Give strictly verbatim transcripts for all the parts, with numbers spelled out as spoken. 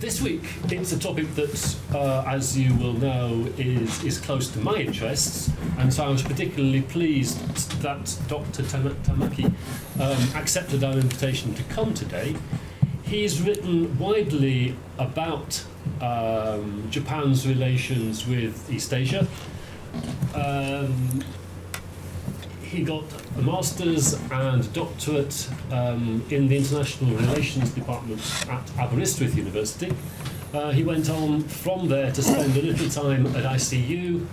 This week, it's a topic that, uh, as you will know, is, is close to my interests, and so I was particularly pleased that Doctor Tam- Tamaki um, accepted our invitation to come today. He's written widely about um, Japan's relations with East Asia. Um, he got a master's and doctorate um, in the International Relations Department at Aberystwyth University. Uh, he went on from there to spend a little time at I C U,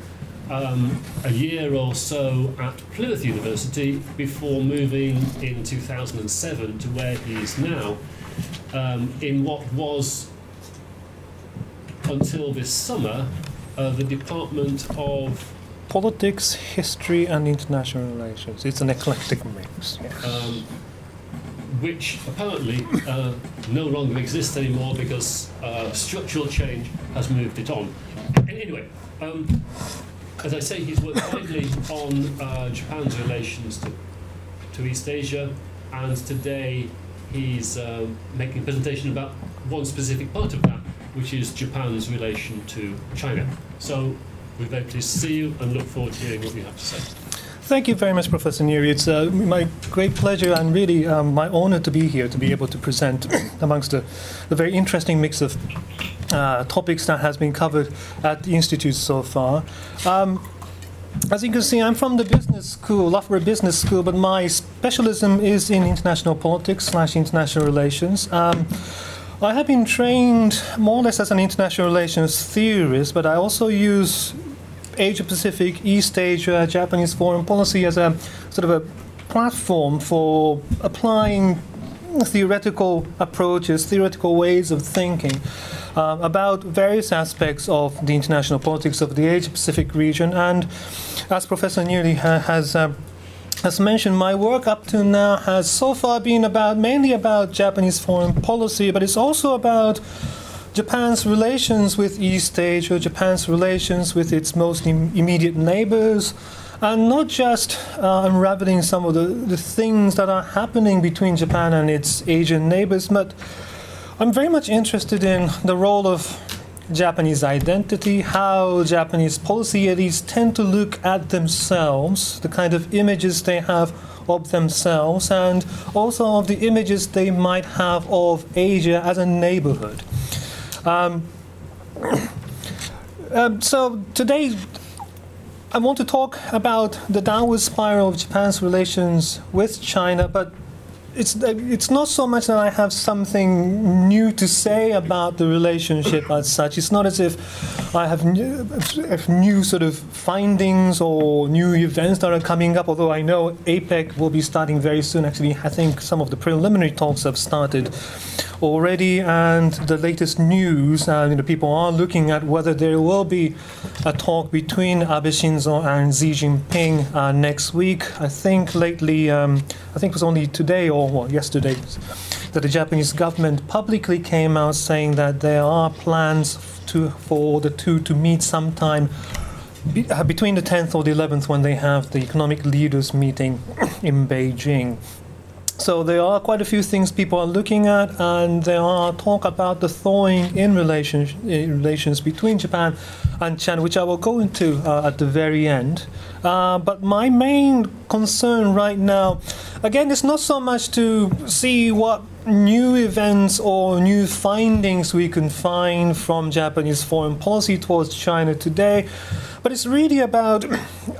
um, a year or so at Plymouth University, before moving in two thousand seven to where he is now, um, in what was, until this summer, uh, the Department of Politics, History, and International Relations. It's an eclectic mix. Yes. Um, which apparently uh, no longer exists anymore because uh, structural change has moved it on. Anyway, um, as I say, he's worked widely on uh, Japan's relations to, to East Asia, and today he's uh, making a presentation about one specific part of that, which is Japan's relation to China. So, we're very pleased to see you and look forward to hearing what you have to say. Thank you very much, Professor Neary. It's uh, my great pleasure and really um, my honor to be here, to be able to present amongst the, the very interesting mix of uh, topics that has been covered at the Institute so far. Um, As you can see, I'm from the business school, Loughborough Business School, but my specialism is in international politics slash international relations. Um, I have been trained more or less as an international relations theorist, but I also use Asia-Pacific, East Asia, Japanese foreign policy as a sort of a platform for applying theoretical approaches, theoretical ways of thinking uh, about various aspects of the international politics of the Asia-Pacific region. And as Professor Neely ha- has uh, As mentioned, my work up to now has so far been about mainly about Japanese foreign policy, but it's also about Japan's relations with East Asia, Japan's relations with its most im- immediate neighbors, and not just uh, unraveling some of the, the things that are happening between Japan and its Asian neighbors, but I'm very much interested in the role of Japanese identity, how Japanese policy elites tend to look at themselves, the kind of images they have of themselves, and also of the images they might have of Asia as a neighborhood. Um, um, so today I want to talk about the downward spiral of Japan's relations with China, but It's it's not so much that I have something new to say about the relationship as such. It's not as if I have new, if new sort of findings or new events that are coming up, although I know APEC will be starting very soon. Actually, I think some of the preliminary talks have started already, and the latest news, uh, you know, people are looking at whether there will be a talk between Abe Shinzo and Xi Jinping uh, next week. I think lately, um, I think it was only today or well, yesterday, that the Japanese government publicly came out saying that there are plans to for the two to meet sometime be, uh, between the tenth or the eleventh when they have the economic leaders meeting in Beijing. So there are quite a few things people are looking at, and there are talk about the thawing in relations, in relations between Japan and China, which I will go into uh, at the very end. Uh, but my main concern right now, again, is not so much to see what new events or new findings we can find from Japanese foreign policy towards China today, but it's really about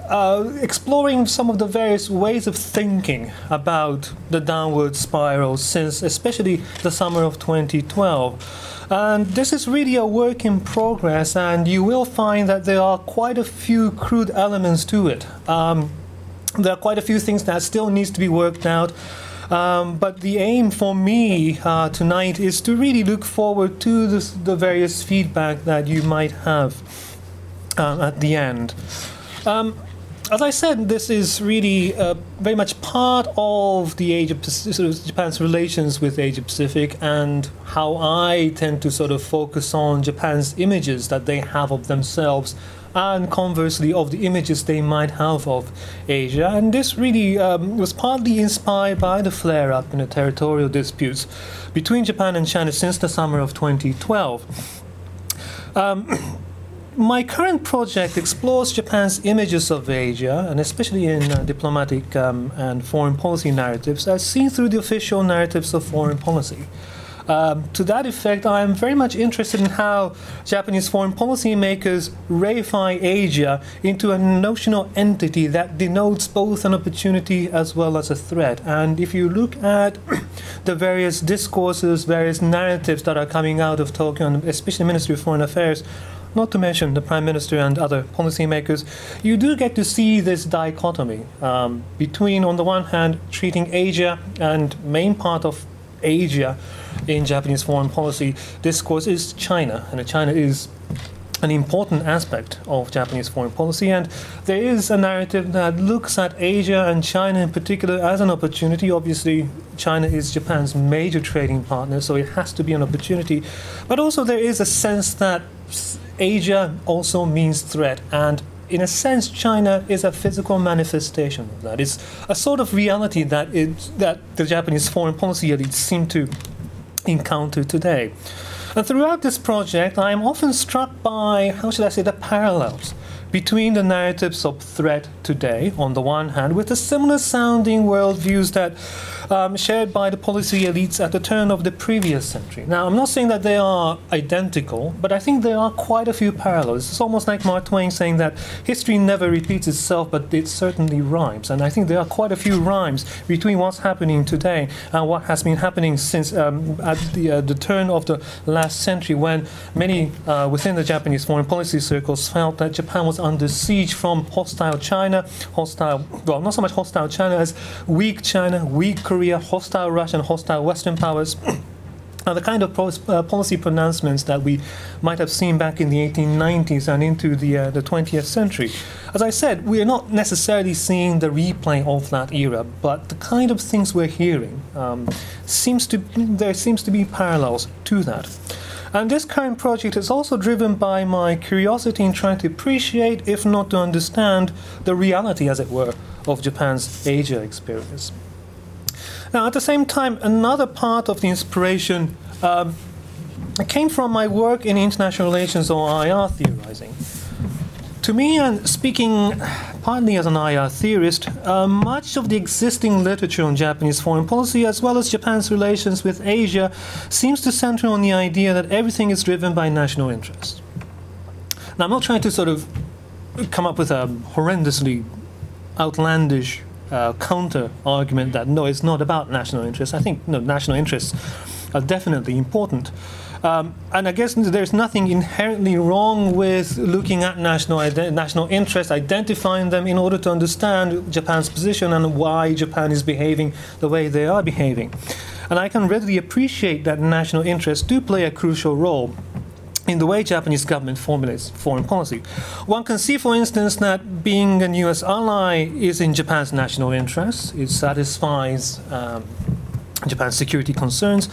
uh, exploring some of the various ways of thinking about the downward spiral since especially the summer of twenty twelve. And this is really a work in progress, and you will find that there are quite a few crude elements to it. Um, there are quite a few things that still needs to be worked out. Um, but the aim for me uh, tonight is to really look forward to this, the various feedback that you might have uh, at the end. Um, as I said, this is really uh, very much part of the Asia sort of Japan's relations with Asia Pacific, and how I tend to sort of focus on Japan's images that they have of themselves, and conversely of the images they might have of Asia. And this really um, was partly inspired by the flare-up in the territorial disputes between Japan and China since the summer of twenty twelve. Um, my current project explores Japan's images of Asia, and especially in uh, diplomatic um, and foreign policy narratives, as seen through the official narratives of foreign policy. Um, to that effect, I am very much interested in how Japanese foreign policy makers reify Asia into a notional entity that denotes both an opportunity as well as a threat. And if you look at the various discourses, various narratives that are coming out of Tokyo, and especially the Ministry of Foreign Affairs, not to mention the Prime Minister and other policymakers, you do get to see this dichotomy um, between, on the one hand, treating Asia and main part of Asia in Japanese foreign policy discourse is China, and China is an important aspect of Japanese foreign policy, and there is a narrative that looks at Asia and China in particular as an opportunity. Obviously, China is Japan's major trading partner, so it has to be an opportunity, but also there is a sense that Asia also means threat, and in a sense, China is a physical manifestation of that. It's a sort of reality that it, that the Japanese foreign policy elites seem to encounter today. And throughout this project, I am often struck by, how should I say, the parallels between the narratives of threat today, on the one hand, with the similar-sounding worldviews that um, shared by the policy elites at the turn of the previous century. Now, I'm not saying that they are identical, but I think there are quite a few parallels. It's almost like Mark Twain saying that history never repeats itself, but it certainly rhymes. And I think there are quite a few rhymes between what's happening today and what has been happening since um, at the, uh, the turn of the last century, when many uh, within the Japanese foreign policy circles felt that Japan was under siege from hostile China, hostile, well, not so much hostile China as weak China, weak Korea, hostile Russia, and hostile Western powers. Now, the kind of pro- uh, policy pronouncements that we might have seen back in the eighteen nineties and into the uh, the twentieth century. As I said, we are not necessarily seeing the replay of that era, but the kind of things we're hearing, um, seems to there seems to be parallels to that. And this current project is also driven by my curiosity in trying to appreciate, if not to understand, the reality, as it were, of Japan's Asia experience. Now, at the same time, another part of the inspiration um, came from my work in international relations, or I R theorizing. To me, and speaking partly as an I R theorist, uh, much of the existing literature on Japanese foreign policy, as well as Japan's relations with Asia, seems to center on the idea that everything is driven by national interest. Now, I'm not trying to sort of come up with a horrendously outlandish uh, counter-argument that, no, it's not about national interest. I think, no, national interests are definitely important. Um, and I guess there's nothing inherently wrong with looking at national ide- national interests, identifying them in order to understand Japan's position and why Japan is behaving the way they are behaving. And I can readily appreciate that national interests do play a crucial role in the way Japanese government formulates foreign policy. One can see, for instance, that being a U S ally is in Japan's national interest. It satisfies um, Japan's security concerns.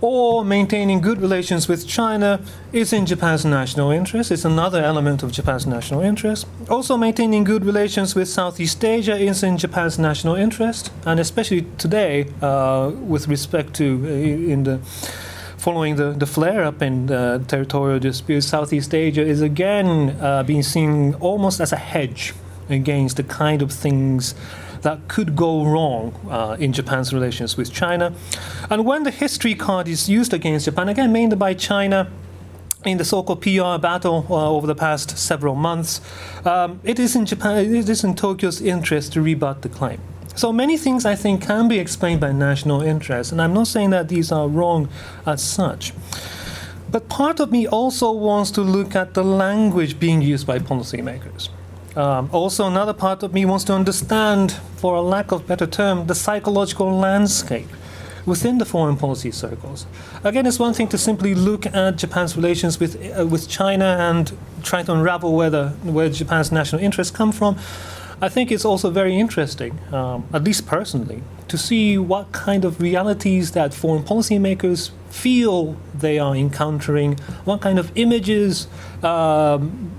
Or maintaining good relations with China is in Japan's national interest. It's another element of Japan's national interest. Also, maintaining good relations with Southeast Asia is in Japan's national interest, and especially today, uh, with respect to uh, in the following the, the flare-up in uh, territorial disputes, Southeast Asia is again uh, being seen almost as a hedge against the kind of things that could go wrong uh, in Japan's relations with China. And when the history card is used against Japan, again mainly by China, in the so-called P R battle uh, over the past several months, um, it is in Japan, it is in Tokyo's interest to rebut the claim. So many things, I think, can be explained by national interests, and I'm not saying that these are wrong as such. But part of me also wants to look at the language being used by policymakers. Um, also, another part of me wants to understand, for a lack of better term, the psychological landscape within the foreign policy circles. Again, it's one thing to simply look at Japan's relations with uh, with China and try to unravel whether where Japan's national interests come from. I think it's also very interesting, um, at least personally, to see what kind of realities that foreign policymakers feel they are encountering, what kind of images um,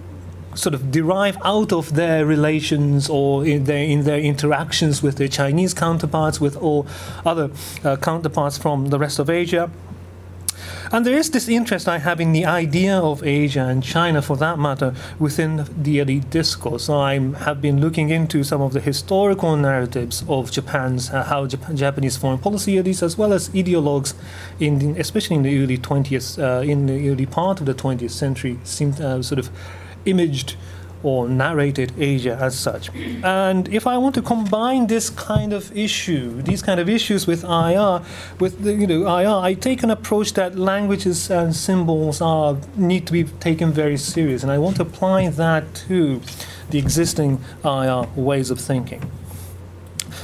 sort of derive out of their relations or in their, in their interactions with their Chinese counterparts, with all other uh, counterparts from the rest of Asia. And there is this interest I have in the idea of Asia and China, for that matter, within the elite discourse. I have been looking into some of the historical narratives of Japan's, uh, how Jap- Japanese foreign policy elites, as well as ideologues, in the, especially in the early twentieth, uh, in the early part of the twentieth century, seemed uh, sort of imaged or narrated Asia as such. And if I want to combine this kind of issue, these kind of issues with I R, with the, you know, I R, I take an approach that languages and symbols are need to be taken very serious, and I want to apply that to the existing I R ways of thinking.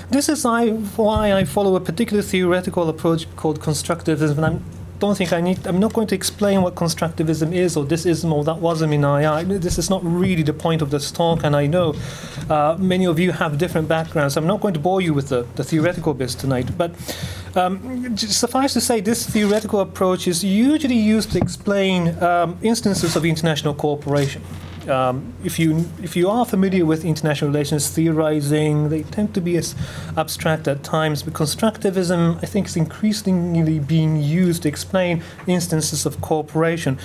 This is I, why I follow a particular theoretical approach called constructivism, and I'm don't think I need, I'm not going to explain what constructivism is, or this ism or that wasm in I R. This is not really the point of this talk, and I know uh, many of you have different backgrounds. I'm not going to bore you with the, the theoretical bits tonight, but um, suffice to say, this theoretical approach is usually used to explain um, instances of international cooperation. Um, if you if you are familiar with international relations theorizing, they tend to be as abstract at times, but constructivism, I think, is increasingly being used to explain instances of cooperation.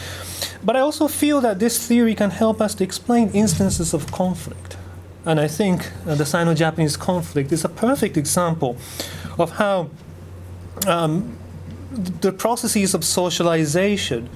But I also feel that this theory can help us to explain instances of conflict. And I think uh, the Sino-Japanese conflict is a perfect example of how um, the processes of socialization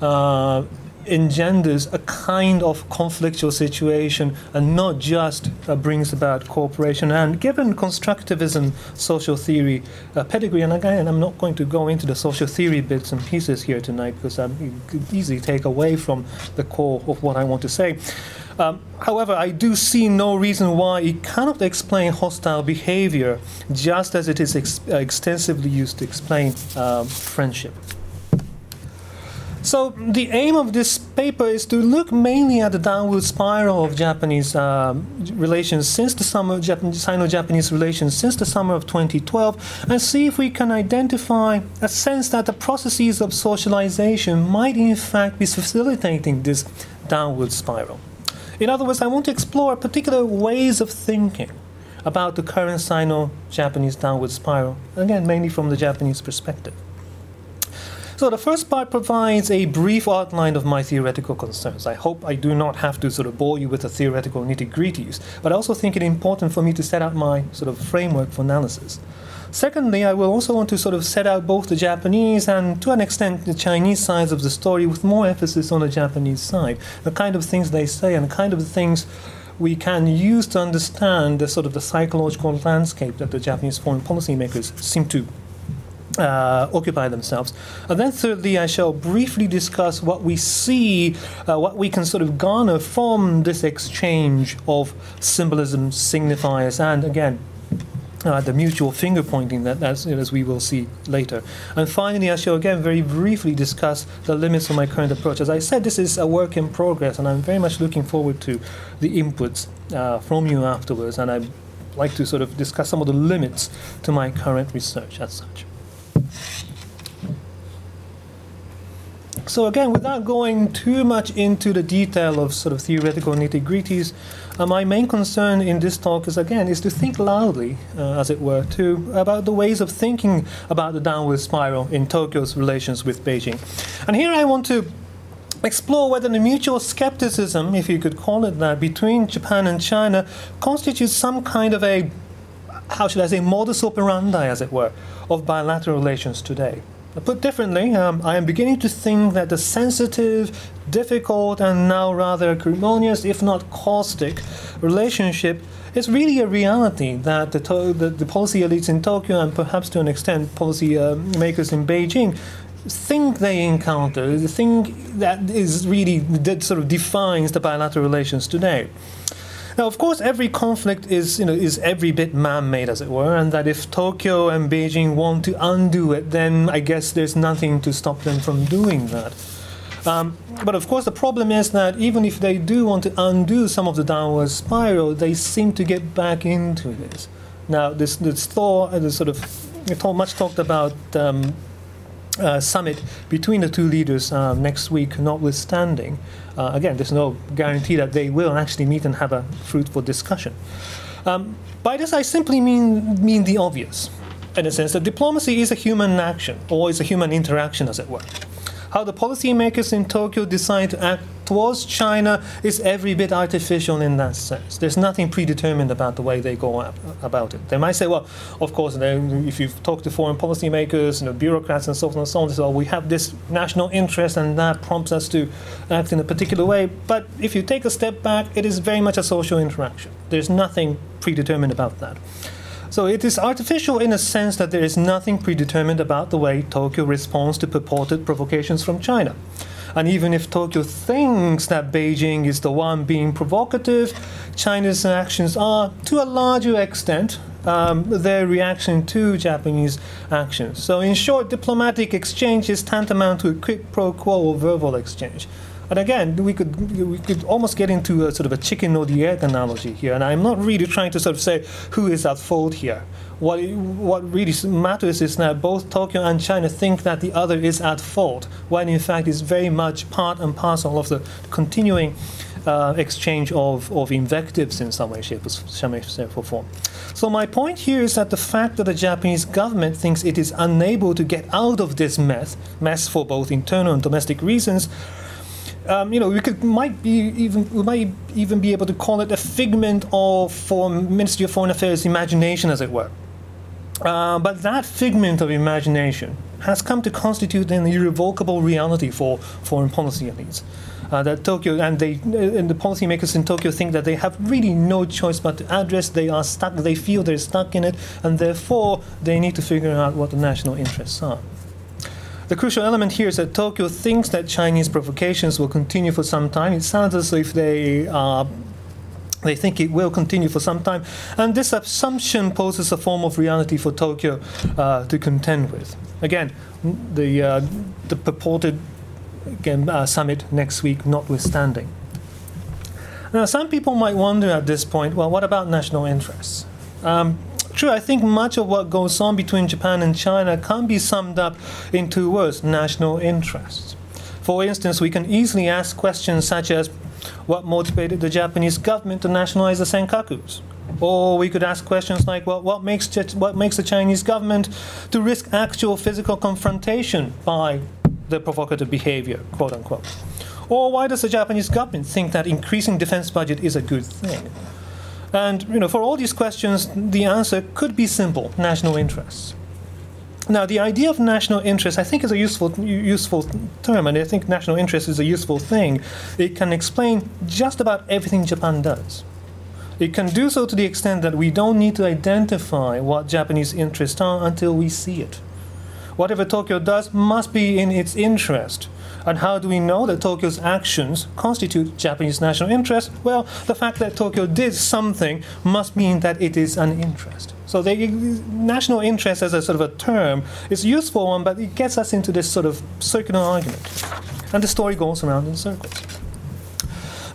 uh, engenders a kind of conflictual situation and not just uh, brings about cooperation. And given constructivism, social theory uh, pedigree, and again, I'm not going to go into the social theory bits and pieces here tonight because um, it could easily take away from the core of what I want to say. Um, however, I do see no reason why it cannot explain hostile behavior just as it is ex- extensively used to explain um, friendship. So the aim of this paper is to look mainly at the downward spiral of Japanese uh, relations since the summer, Japan, Sino-Japanese relations since the summer of twenty twelve, and see if we can identify a sense that the processes of socialization might in fact be facilitating this downward spiral. In other words, I want to explore particular ways of thinking about the current Sino-Japanese downward spiral, again, mainly from the Japanese perspective. So the first part provides a brief outline of my theoretical concerns. I hope I do not have to sort of bore you with the theoretical nitty-gritties, but I also think it important for me to set out my sort of framework for analysis. Secondly, I will also want to sort of set out both the Japanese and, to an extent, the Chinese sides of the story with more emphasis on the Japanese side, the kind of things they say and the kind of things we can use to understand the sort of the psychological landscape that the Japanese foreign policymakers seem to Uh, occupy themselves. And then thirdly, I shall briefly discuss what we see, uh, what we can sort of garner from this exchange of symbolism, signifiers, and again, uh, the mutual finger-pointing that, as, as we will see later. And finally, I shall again very briefly discuss the limits of my current approach. As I said, this is a work in progress, and I'm very much looking forward to the inputs uh, from you afterwards, and I'd like to sort of discuss some of the limits to my current research as such. So again, without going too much into the detail of sort of theoretical nitty-gritties, uh, my main concern in this talk is, again, is to think loudly, uh, as it were, too, about the ways of thinking about the downward spiral in Tokyo's relations with Beijing. And here I want to explore whether the mutual skepticism, if you could call it that, between Japan and China constitutes some kind of a, how should I say, modus operandi, as it were, of bilateral relations today. Put differently, um, I am beginning to think that the sensitive, difficult, and now rather acrimonious, if not caustic, relationship is really a reality that the, to- the, the policy elites in Tokyo, and perhaps to an extent policy uh, makers in Beijing, think they encounter, the thing that is really, that sort of defines the bilateral relations today. Now, of course, every conflict is, you know, is every bit man-made, as it were, and that if Tokyo and Beijing want to undo it, then I guess there's nothing to stop them from doing that. Um, but of course, the problem is that even if they do want to undo some of the downward spiral, they seem to get back into this. Now, this this thought, this sort of much talked about um, uh, summit between the two leaders uh, next week, notwithstanding, uh, again, there's no guarantee that they will actually meet and have a fruitful discussion. Um, by this, I simply mean mean the obvious, in a sense that diplomacy is a human action, or is a human interaction, as it were. How the policymakers in Tokyo decide to act towards China is every bit artificial in that sense. There's nothing predetermined about the way they go about it. They might say, well, of course, they, if you've talked to foreign policymakers, you know, bureaucrats and so on and so on, so we have this national interest and that prompts us to act in a particular way. But if you take a step back, it is very much a social interaction. There's nothing predetermined about that. So it is artificial in a sense that there is nothing predetermined about the way Tokyo responds to purported provocations from China. And even if Tokyo thinks that Beijing is the one being provocative, China's actions are, to a larger extent, um, their reaction to Japanese actions. So in short, diplomatic exchange is tantamount to a quid pro quo or verbal exchange. And again, we could we could almost get into a sort of a chicken or the egg analogy here. And I'm not really trying to sort of say who is at fault here. What what really matters is that both Tokyo and China think that the other is at fault, when in fact it's very much part and parcel of the continuing uh, exchange of, of invectives in some way, shape, or, shape or form. So my point here is that the fact that the Japanese government thinks it is unable to get out of this mess, mess for both internal and domestic reasons. Um, you know, we could might be even we might even be able to call it a figment of foreign, Ministry of Foreign Affairs imagination, as it were. Uh, but that figment of imagination has come to constitute an irrevocable reality for foreign policy elites. Uh, that Tokyo and they and the policymakers in Tokyo think that they have really no choice but to address. They are stuck. They feel they're stuck in it, and therefore they need to figure out what the national interests are. The crucial element here is that Tokyo thinks that Chinese provocations will continue for some time. It sounds as if they uh, they think it will continue for some time. And this assumption poses a form of reality for Tokyo uh, to contend with. Again, the, uh, the purported again, uh, summit next week notwithstanding. Now, some people might wonder at this point, well, what about national interests? Um, True, I think much of what goes on between Japan and China can be summed up in two words, national interests. For instance, we can easily ask questions such as, what motivated the Japanese government to nationalize the Senkakus? Or we could ask questions like, well, what makes what makes the Chinese government to risk actual physical confrontation by the provocative behavior, quote unquote? Or why does the Japanese government think that increasing defense budget is a good thing? And, you know, for all these questions, the answer could be simple, national interests. Now, the idea of national interest, I think, is a useful useful term, and I think national interest is a useful thing. It can explain just about everything Japan does. It can do so to the extent that we don't need to identify what Japanese interests are until we see it. Whatever Tokyo does must be in its interest. And how do we know that Tokyo's actions constitute Japanese national interest? Well, the fact that Tokyo did something must mean that it is an interest. So the national interest as a sort of a term is a useful one, but it gets us into this sort of circular argument. And the story goes around in circles.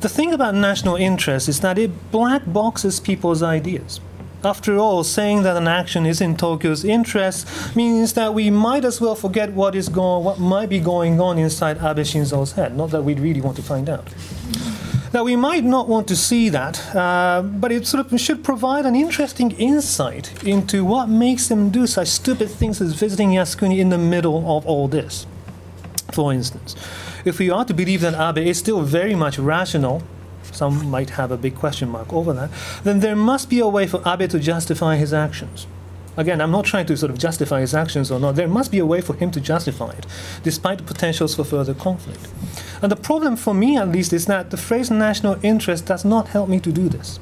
The thing about national interest is that it black boxes people's ideas. After all, saying that an action is in Tokyo's interest means that we might as well forget what is going, what might be going on inside Abe Shinzo's head. Not that we really want to find out. Now, we might not want to see that, uh, but it sort of should provide an interesting insight into what makes him do such stupid things as visiting Yasukuni in the middle of all this. For instance, if we are to believe that Abe is still very much rational, some might have a big question mark over that, then there must be a way for Abe to justify his actions. Again, I'm not trying to sort of justify his actions or not. There must be a way for him to justify it, despite the potentials for further conflict. And the problem for me, at least, is that the phrase national interest does not help me to do this.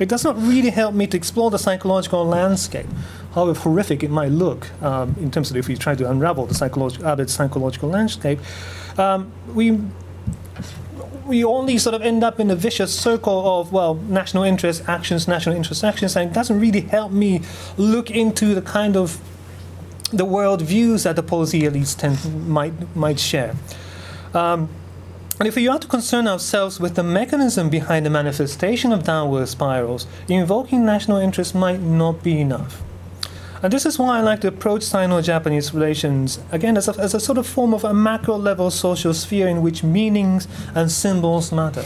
It does not really help me to explore the psychological landscape, however horrific it might look, um, in terms of if we try to unravel the psycholog- Abe's psychological landscape. Um, we... We only sort of end up in a vicious circle of, well, national interest actions, national interest actions, and it doesn't really help me look into the kind of the world views that the policy elites tend might might share. Um, and if we are to concern ourselves with the mechanism behind the manifestation of downward spirals, invoking national interest might not be enough. And this is why I like to approach Sino-Japanese relations, again, as a, as a sort of form of a macro-level social sphere in which meanings and symbols matter.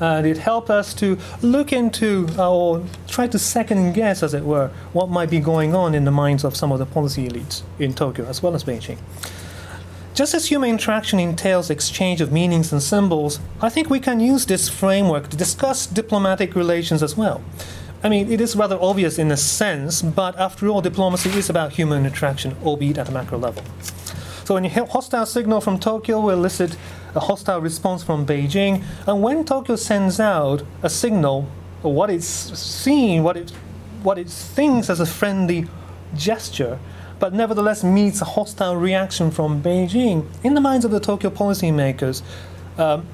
And it helps us to look into, or try to second-guess, as it were, what might be going on in the minds of some of the policy elites in Tokyo as well as Beijing. Just as human interaction entails exchange of meanings and symbols, I think we can use this framework to discuss diplomatic relations as well. I mean, it is rather obvious in a sense, but after all, diplomacy is about human interaction, albeit at a macro level. So when you hear hostile signal from Tokyo will elicit a hostile response from Beijing, and when Tokyo sends out a signal, what it's seen, what it, what it thinks as a friendly gesture, but nevertheless meets a hostile reaction from Beijing, in the minds of the Tokyo policymakers, um,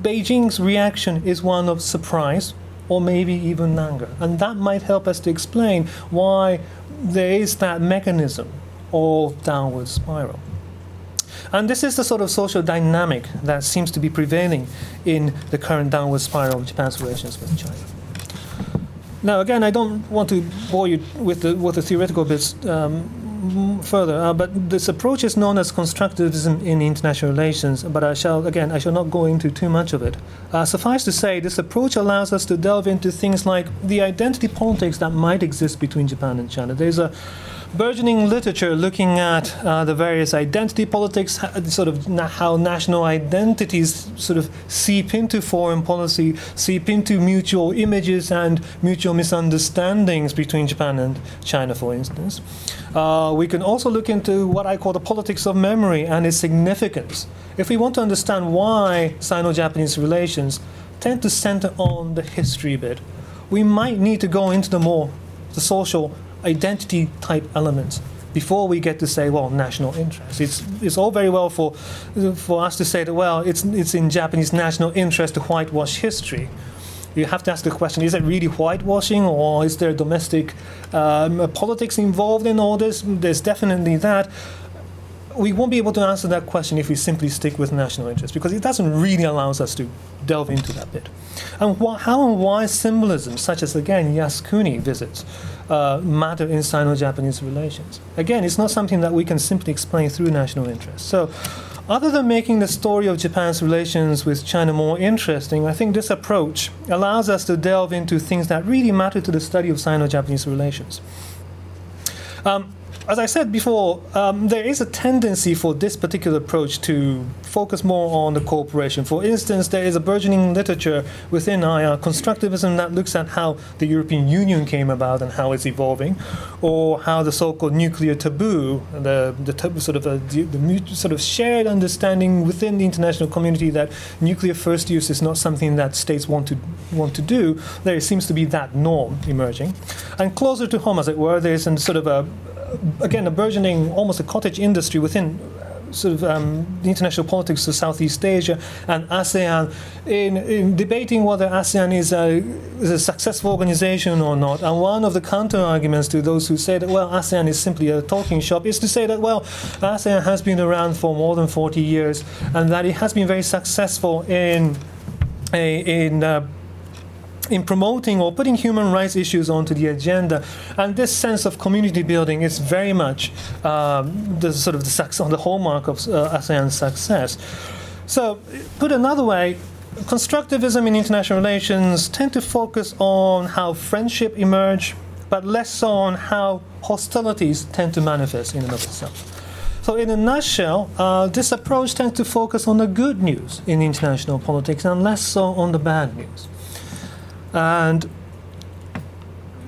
Beijing's reaction is one of surprise, or maybe even anger. And that might help us to explain why there is that mechanism of downward spiral. And this is the sort of social dynamic that seems to be prevailing in the current downward spiral of Japan's relations with China. Now, again, I don't want to bore you with the, with the theoretical bits um, further, uh, but this approach is known as constructivism in international relations, but I shall, again, I shall not go into too much of it. Uh, suffice to say, this approach allows us to delve into things like the identity politics that might exist between Japan and China. There's a burgeoning literature looking at uh, the various identity politics, sort of na- how national identities sort of seep into foreign policy, seep into mutual images and mutual misunderstandings between Japan and China, for instance. Uh, we can also look into what I call the politics of memory and its significance. If we want to understand why Sino-Japanese relations tend to center on the history bit, we might need to go into the more the social identity type elements before we get to say, well, national interest. It's it's all very well for for us to say that, well, it's it's in Japanese national interest to whitewash history. You have to ask the question: is it really whitewashing, or is there domestic um, politics involved in all this? There's definitely that. We won't be able to answer that question if we simply stick with national interest, because it doesn't really allow us to delve into that bit. And wh- how and why symbolism, such as, again, Yasukuni visits, uh, matter in Sino-Japanese relations. Again, it's not something that we can simply explain through national interest. So, other than making the story of Japan's relations with China more interesting, I think this approach allows us to delve into things that really matter to the study of Sino-Japanese relations. Um, As I said before, um, there is a tendency for this particular approach to focus more on the cooperation. For instance, there is a burgeoning literature within I R constructivism that looks at how the European Union came about and how it's evolving, or how the so-called nuclear taboo, the, the tab- sort of a, the, the sort of shared understanding within the international community that nuclear first use is not something that states want to want to do. There seems to be that norm emerging, and closer to home, as it were, there is some sort of a again, a burgeoning, almost a cottage industry within sort of um, the international politics of Southeast Asia and ASEAN in, in debating whether ASEAN is a, is a successful organization or not. And one of the counter-arguments to those who say that, well, ASEAN is simply a talking shop is to say that, well, ASEAN has been around for more than forty years and that it has been very successful in a, in uh, in promoting or putting human rights issues onto the agenda. And this sense of community building is very much um, the sort of the, the hallmark of uh, ASEAN's success. So, put another way, constructivism in international relations tend to focus on how friendship emerge, but less so on how hostilities tend to manifest in and of itself. So in a nutshell, uh, this approach tends to focus on the good news in international politics and less so on the bad news. And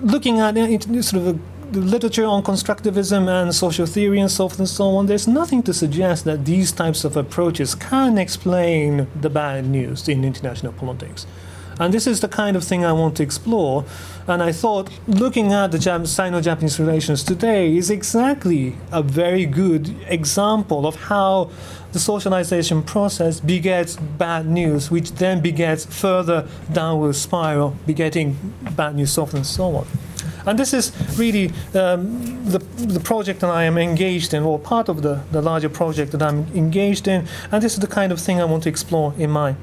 looking at it, sort of the literature on constructivism and social theory and so forth and so on, there's nothing to suggest that these types of approaches can explain the bad news in international politics. And this is the kind of thing I want to explore. And I thought looking at the Jap- Sino-Japanese relations today is exactly a very good example of how the socialization process begets bad news, which then begets further downward spiral, begetting bad news, so forth and so on. And this is really um, the, the project that I am engaged in, or part of the, the larger project that I'm engaged in. And this is the kind of thing I want to explore in my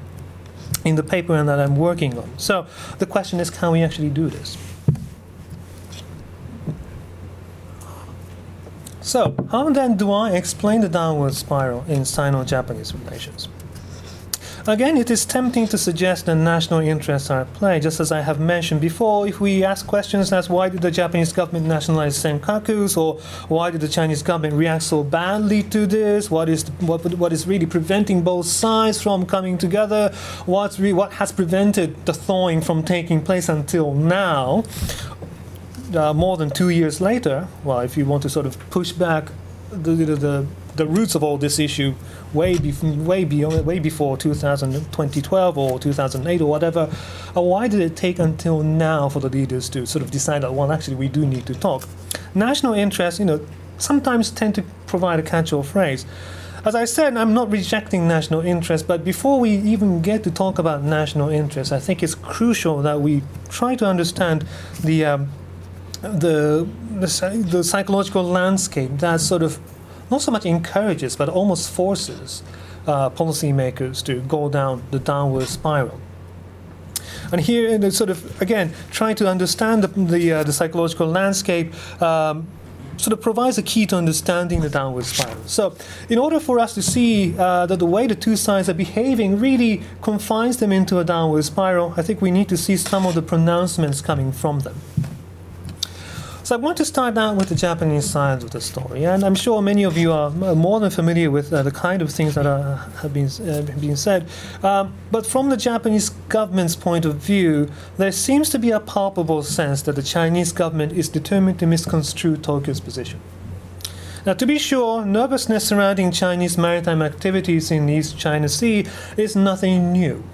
in the paper and that I'm working on. So the question is, can we actually do this? So how then do I explain the downward spiral in Sino-Japanese relations? Again, it is tempting to suggest that national interests are at play. Just as I have mentioned before, if we ask questions as why did the Japanese government nationalize Senkakus, or why did the Chinese government react so badly to this, what is what what is really preventing both sides from coming together, what's re, what has prevented the thawing from taking place until now, uh, more than two years later, well, if you want to sort of push back the the, the the roots of all this issue way before, way beyond, way before two thousand twelve or two thousand eight or whatever, why did it take until now for the leaders to sort of decide that, well, actually we do need to talk? National interests, you know, sometimes tend to provide a catch-all phrase. As I said, I'm not rejecting national interests, but before we even get to talk about national interests, I think it's crucial that we try to understand the um, the, the the psychological landscape that sort of not so much encourages, but almost forces uh, policymakers to go down the downward spiral. And here, in the sort of, again, trying to understand the the, uh, the psychological landscape um, sort of provides a key to understanding the downward spiral. So in order for us to see uh, that the way the two sides are behaving really confines them into a downward spiral, I think we need to see some of the pronouncements coming from them. So I want to start out with the Japanese side of the story, and I'm sure many of you are more than familiar with uh, the kind of things that are, have been uh, being said. Um, but from the Japanese government's point of view, there seems to be a palpable sense that the Chinese government is determined to misconstrue Tokyo's position. Now, to be sure, nervousness surrounding Chinese maritime activities in the East China Sea is nothing new.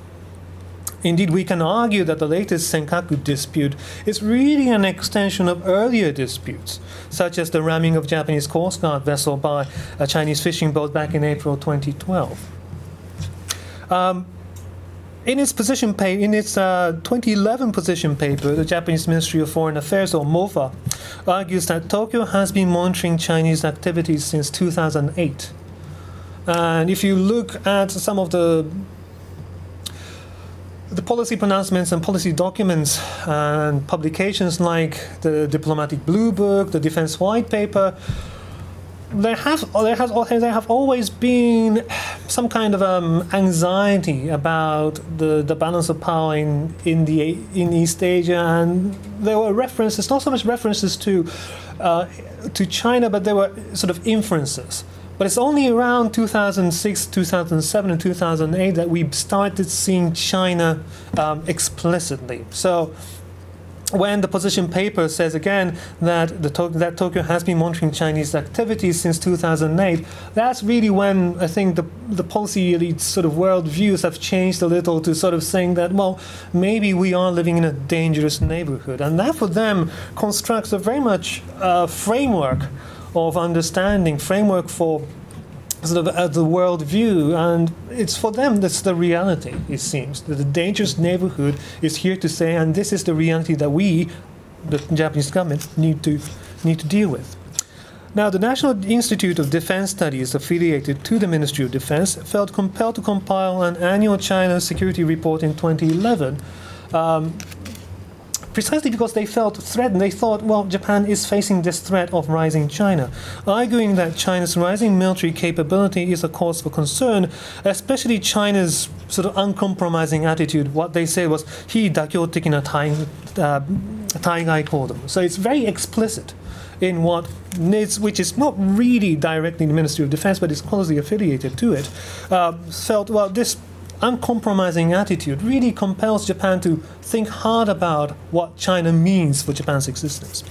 Indeed, we can argue that the latest Senkaku dispute is really an extension of earlier disputes, such as the ramming of a Japanese Coast Guard vessel by a Chinese fishing boat back in April twenty twelve. Um, in its, position pa- in its uh, twenty eleven position paper, the Japanese Ministry of Foreign Affairs, or MOFA, argues that Tokyo has been monitoring Chinese activities since two thousand eight. And if you look at some of the The policy pronouncements and policy documents and publications like the Diplomatic Blue Book, the Defense White Paper, there have there has there have always been some kind of um, anxiety about the, the balance of power in in the in East Asia, and there were references, not so much references to uh, to China, but there were sort of inferences. But it's only around two thousand six, two thousand seven, and two thousand eight that we started seeing China um, explicitly. So when the position paper says again that, the to- that Tokyo has been monitoring Chinese activities since two thousand eight, that's really when I think the, the policy elite sort of worldviews have changed a little to sort of saying that, well, maybe we are living in a dangerous neighborhood. And that for them constructs a very much uh, framework of understanding, framework for sort of uh, the world view, and it's for them that's the reality, it seems. That the dangerous neighborhood is here to stay, and this is the reality that we, the Japanese government, need to need to deal with. Now, the National Institute of Defense Studies, affiliated to the Ministry of Defense, felt compelled to compile an annual China security report in twenty eleven, um, precisely because they felt threatened. They thought, well, Japan is facing this threat of rising China, arguing that China's rising military capability is a cause for concern, especially China's sort of uncompromising attitude. What they say was, "He dakyōteki na taigai kodomo." So it's very explicit in what needs, which is not really directly the Ministry of Defense, but is closely affiliated to it, uh, felt, well, this uncompromising attitude really compels Japan to think hard about what China means for Japan's existence.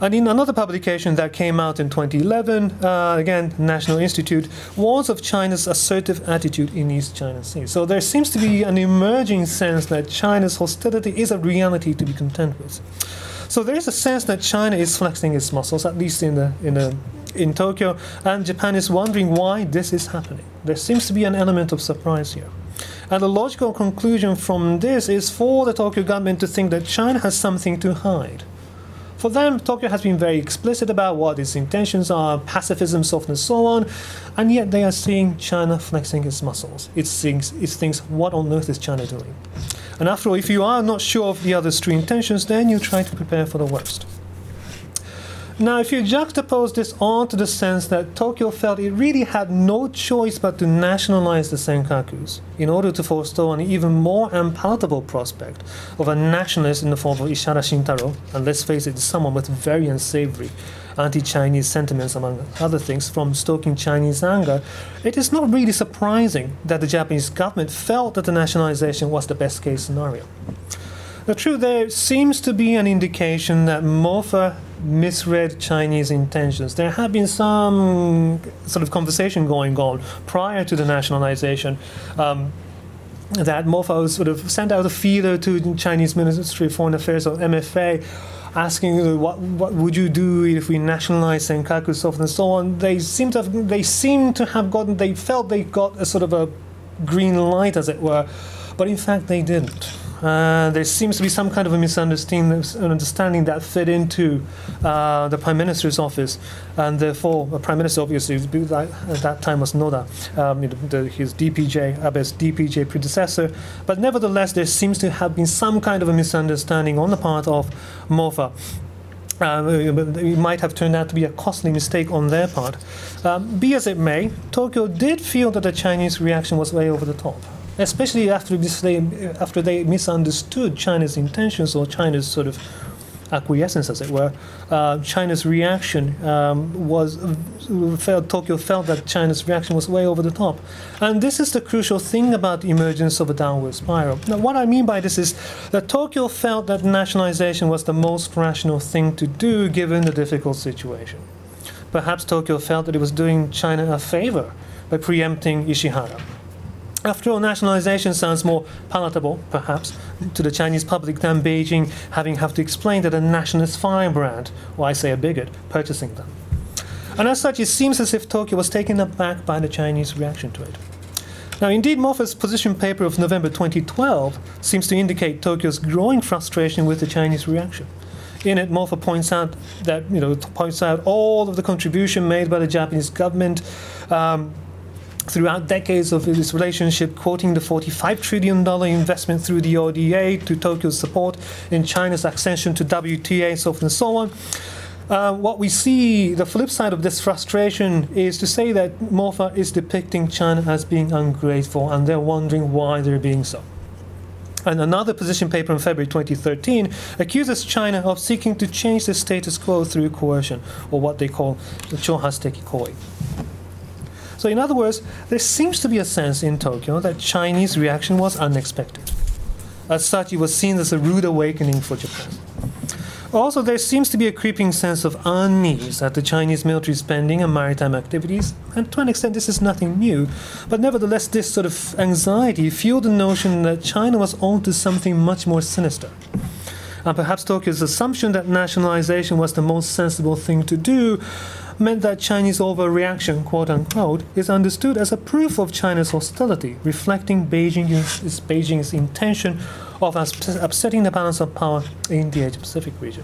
And in another publication that came out in twenty eleven, uh, again, National Institute, warns of China's assertive attitude in East China Sea. So there seems to be an emerging sense that China's hostility is a reality to be content with. So there is a sense that China is flexing its muscles, at least in the in the in Tokyo, and Japan is wondering why this is happening. There seems to be an element of surprise here. And the logical conclusion from this is for the Tokyo government to think that China has something to hide. For them, Tokyo has been very explicit about what its intentions are, pacifism, softness, so on, and yet they are seeing China flexing its muscles. It thinks, it thinks, what on earth is China doing? And after all, if you are not sure of the other's true intentions, then you try to prepare for the worst. Now, if you juxtapose this onto the sense that Tokyo felt it really had no choice but to nationalize the Senkakus in order to forestall an even more unpalatable prospect of a nationalist in the form of Ishihara Shintaro, and let's face it, someone with very unsavory anti-Chinese sentiments, among other things, from stoking Chinese anger, it is not really surprising that the Japanese government felt that the nationalization was the best-case scenario. The truth there seems to be an indication that MOFA misread Chinese intentions. There had been some sort of conversation going on prior to the nationalization um, that MOFA sort of sent out a feeler to the Chinese Ministry of Foreign Affairs, or M F A, asking what what would you do if we nationalize Senkakus and so on. They seem to have they seem to have gotten they felt they got a sort of a green light, as it were, but in fact they didn't. Uh, there seems to be some kind of a misunderstanding that fed into uh, the Prime Minister's office, and therefore the Prime Minister, obviously, at that time was Noda, um, his D P J, Abe's D P J predecessor. But nevertheless, there seems to have been some kind of a misunderstanding on the part of MOFA. Um, it might have turned out to be a costly mistake on their part. Um, be as it may, Tokyo did feel that the Chinese reaction was way over the top, especially after they, after they misunderstood China's intentions, or China's sort of acquiescence, as it were. Uh, China's reaction um, was, felt, Tokyo felt that China's reaction was way over the top. And this is the crucial thing about the emergence of a downward spiral. Now, what I mean by this is that Tokyo felt that nationalization was the most rational thing to do given the difficult situation. Perhaps Tokyo felt that it was doing China a favor by preempting Ishihara. After all, nationalization sounds more palatable, perhaps, to the Chinese public than Beijing having have to explain that a nationalist firebrand, or I say a bigot, purchasing them. And as such, it seems as if Tokyo was taken aback by the Chinese reaction to it. Now, indeed, MOFA's position paper of November twenty twelve seems to indicate Tokyo's growing frustration with the Chinese reaction. In it, MOFA points out that, you know, points out all of the contribution made by the Japanese government um, throughout decades of this relationship, quoting the forty-five trillion dollars investment through the O D A to Tokyo's support in China's accession to W T A, so forth and so on. Uh, what we see, the flip side of this frustration, is to say that MOFA is depicting China as being ungrateful, and they're wondering why they're being so. And another position paper in February twenty thirteen accuses China of seeking to change the status quo through coercion, or what they call the Chohasuteki Koi. So in other words, there seems to be a sense in Tokyo that Chinese reaction was unexpected. As such, it was seen as a rude awakening for Japan. Also, there seems to be a creeping sense of unease at the Chinese military spending and maritime activities, and to an extent this is nothing new, but nevertheless this sort of anxiety fueled the notion that China was onto something much more sinister. And perhaps Tokyo's assumption that nationalization was the most sensible thing to do meant that Chinese overreaction, quote-unquote, is understood as a proof of China's hostility, reflecting Beijing's, is Beijing's intention of upsetting the balance of power in the Asia-Pacific region.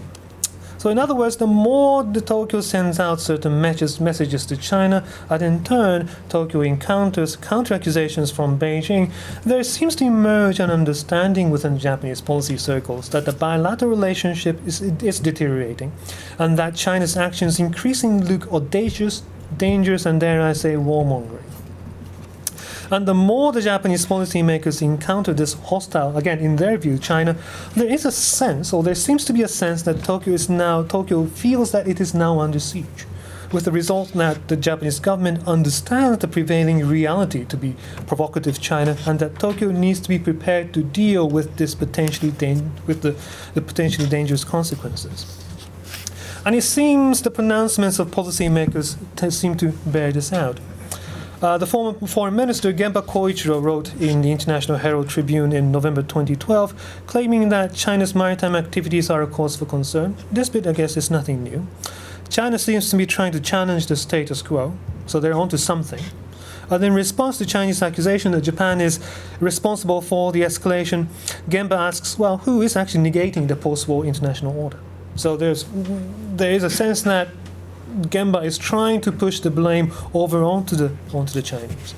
So in other words, the more the Tokyo sends out certain messages to China, and in turn Tokyo encounters counter-accusations from Beijing, there seems to emerge an understanding within Japanese policy circles that the bilateral relationship is, is deteriorating, and that China's actions increasingly look audacious, dangerous, and dare I say, warmongering. And the more the Japanese policymakers encounter this hostile, again, in their view, China, there is a sense, or there seems to be a sense, that Tokyo is now, Tokyo feels that it is now under siege, with the result that the Japanese government understands the prevailing reality to be provocative China, and that Tokyo needs to be prepared to deal with this potentially dan- with the, the potentially dangerous consequences. And it seems the pronouncements of policymakers t- seem to bear this out. Uh, the former foreign minister, Genba Koichiro, wrote in the International Herald Tribune in November twenty twelve, claiming that China's maritime activities are a cause for concern. This bit, I guess, is nothing new. China seems to be trying to challenge the status quo, so they're onto something. And in response to Chinese accusation that Japan is responsible for the escalation, Genba asks, well, who is actually negating the post-war international order? So there's there is a sense that Genba is trying to push the blame over onto the onto the Chinese.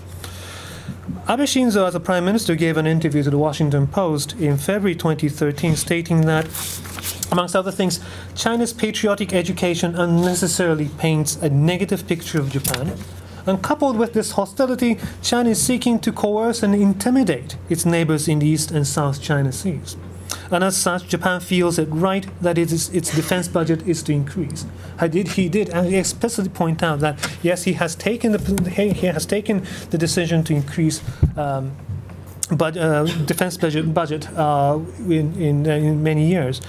Abe Shinzo, as a prime minister, gave an interview to the Washington Post in February twenty thirteen, stating that, amongst other things, China's patriotic education unnecessarily paints a negative picture of Japan. And coupled with this hostility, China is seeking to coerce and intimidate its neighbors in the East and South China Seas. And as such, Japan feels it right that it is, its defense budget is to increase. I did, he did and he explicitly point out that, yes, he has taken the, he, he has taken the decision to increase um, but, uh, defense budget, budget uh, in, in, uh, in many years.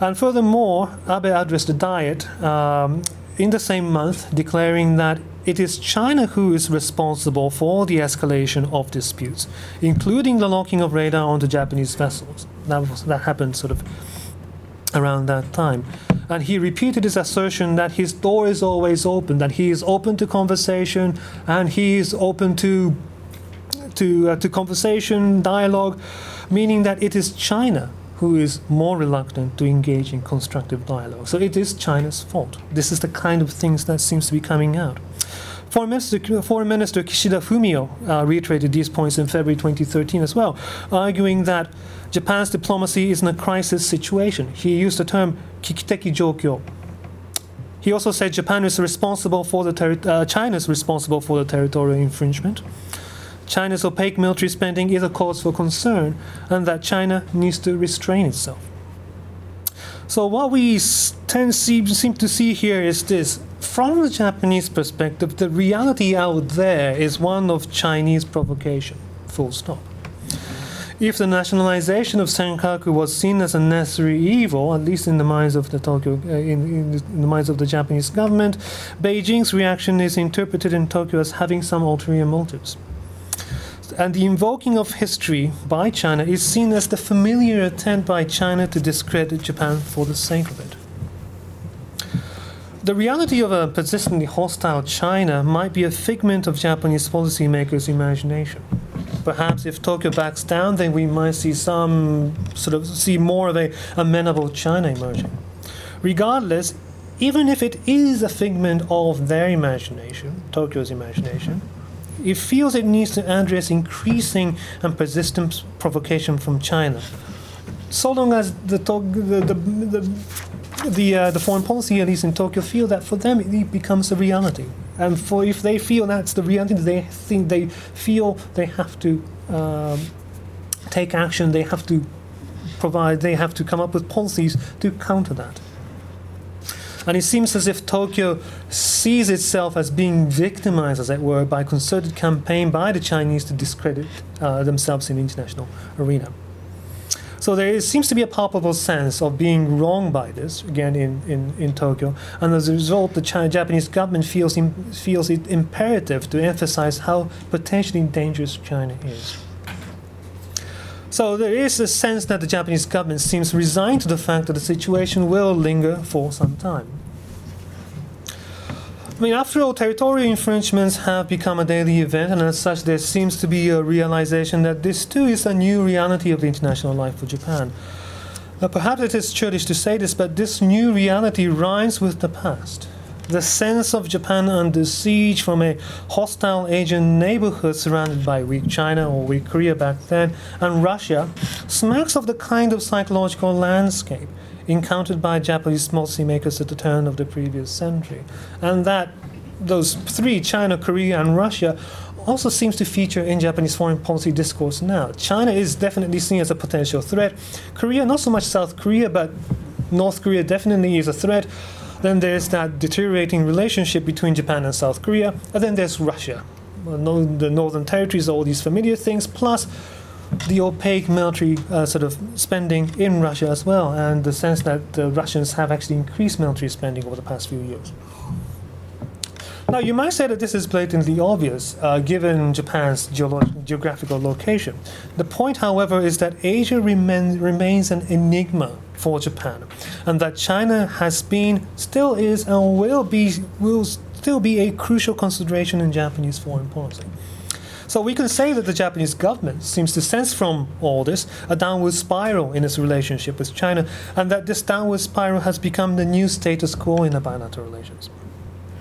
And furthermore, Abe addressed the Diet um, in the same month, declaring that it is China who is responsible for the escalation of disputes, including the locking of radar onto Japanese vessels. That, was, that happened sort of around that time. And he repeated his assertion that his door is always open, that he is open to conversation, and he is open to, to, uh, to conversation, dialogue, meaning that it is China who is more reluctant to engage in constructive dialogue. So it is China's fault. This is the kind of things that seems to be coming out. Foreign Minister, Foreign Minister Kishida Fumio uh, reiterated these points in February twenty thirteen as well, arguing that Japan's diplomacy is in a crisis situation. He used the term kikiteki jōkyō. He also said Japan is responsible for the terri- uh, China is responsible for the territorial infringement. China's opaque military spending is a cause for concern, and that China needs to restrain itself. So what we tend seem, seem to see here is this. From the Japanese perspective, the reality out there is one of Chinese provocation, full stop. If the nationalization of Senkaku was seen as a necessary evil, at least in the minds of the Tokyo, uh, in, in the minds of the Japanese government, Beijing's reaction is interpreted in Tokyo as having some ulterior motives. And the invoking of history by China is seen as the familiar attempt by China to discredit Japan for the sake of it. The reality of a persistently hostile China might be a figment of Japanese policymakers' imagination. Perhaps if Tokyo backs down, then we might see some sort of see more of a amenable China emerging. Regardless, even if it is a figment of their imagination, Tokyo's imagination, it feels it needs to address increasing and persistent provocation from China. So long as the the the, the The uh, the foreign policy elites in Tokyo feel that for them it becomes a reality, and for if they feel that's the reality, they think they feel they have to um, take action. They have to provide. They have to come up with policies to counter that. And it seems as if Tokyo sees itself as being victimized, as it were, by a concerted campaign by the Chinese to discredit uh, themselves in the international arena. So there is, seems to be a palpable sense of being wrong by this, again, in, in, in Tokyo. And as a result, the China, Japanese government feels, in, feels it imperative to emphasize how potentially dangerous China is. So there is a sense that the Japanese government seems resigned to the fact that the situation will linger for some time. I mean, after all, territorial infringements have become a daily event, and as such, there seems to be a realization that this too is a new reality of the international life for Japan. Now, perhaps it is churlish to say this, but this new reality rhymes with the past. The sense of Japan under siege from a hostile Asian neighborhood surrounded by weak China or weak Korea back then and Russia smacks of the kind of psychological landscape encountered by Japanese policymakers at the turn of the previous century. And that those three, China, Korea, and Russia, also seems to feature in Japanese foreign policy discourse now. China is definitely seen as a potential threat. Korea, not so much South Korea, but North Korea definitely is a threat. Then there's that deteriorating relationship between Japan and South Korea. And then there's Russia. The Northern Territories, all these familiar things, plus the opaque military uh, sort of spending in Russia as well, and the sense that the Russians have actually increased military spending over the past few years. Now, you might say that this is blatantly obvious, uh, given Japan's geolo- geographical location. The point, however, is that Asia remain- remains an enigma for Japan, and that China has been, still is, and will be, will still be a crucial consideration in Japanese foreign policy. So we can say that the Japanese government seems to sense from all this a downward spiral in its relationship with China, and that this downward spiral has become the new status quo in the bilateral relations.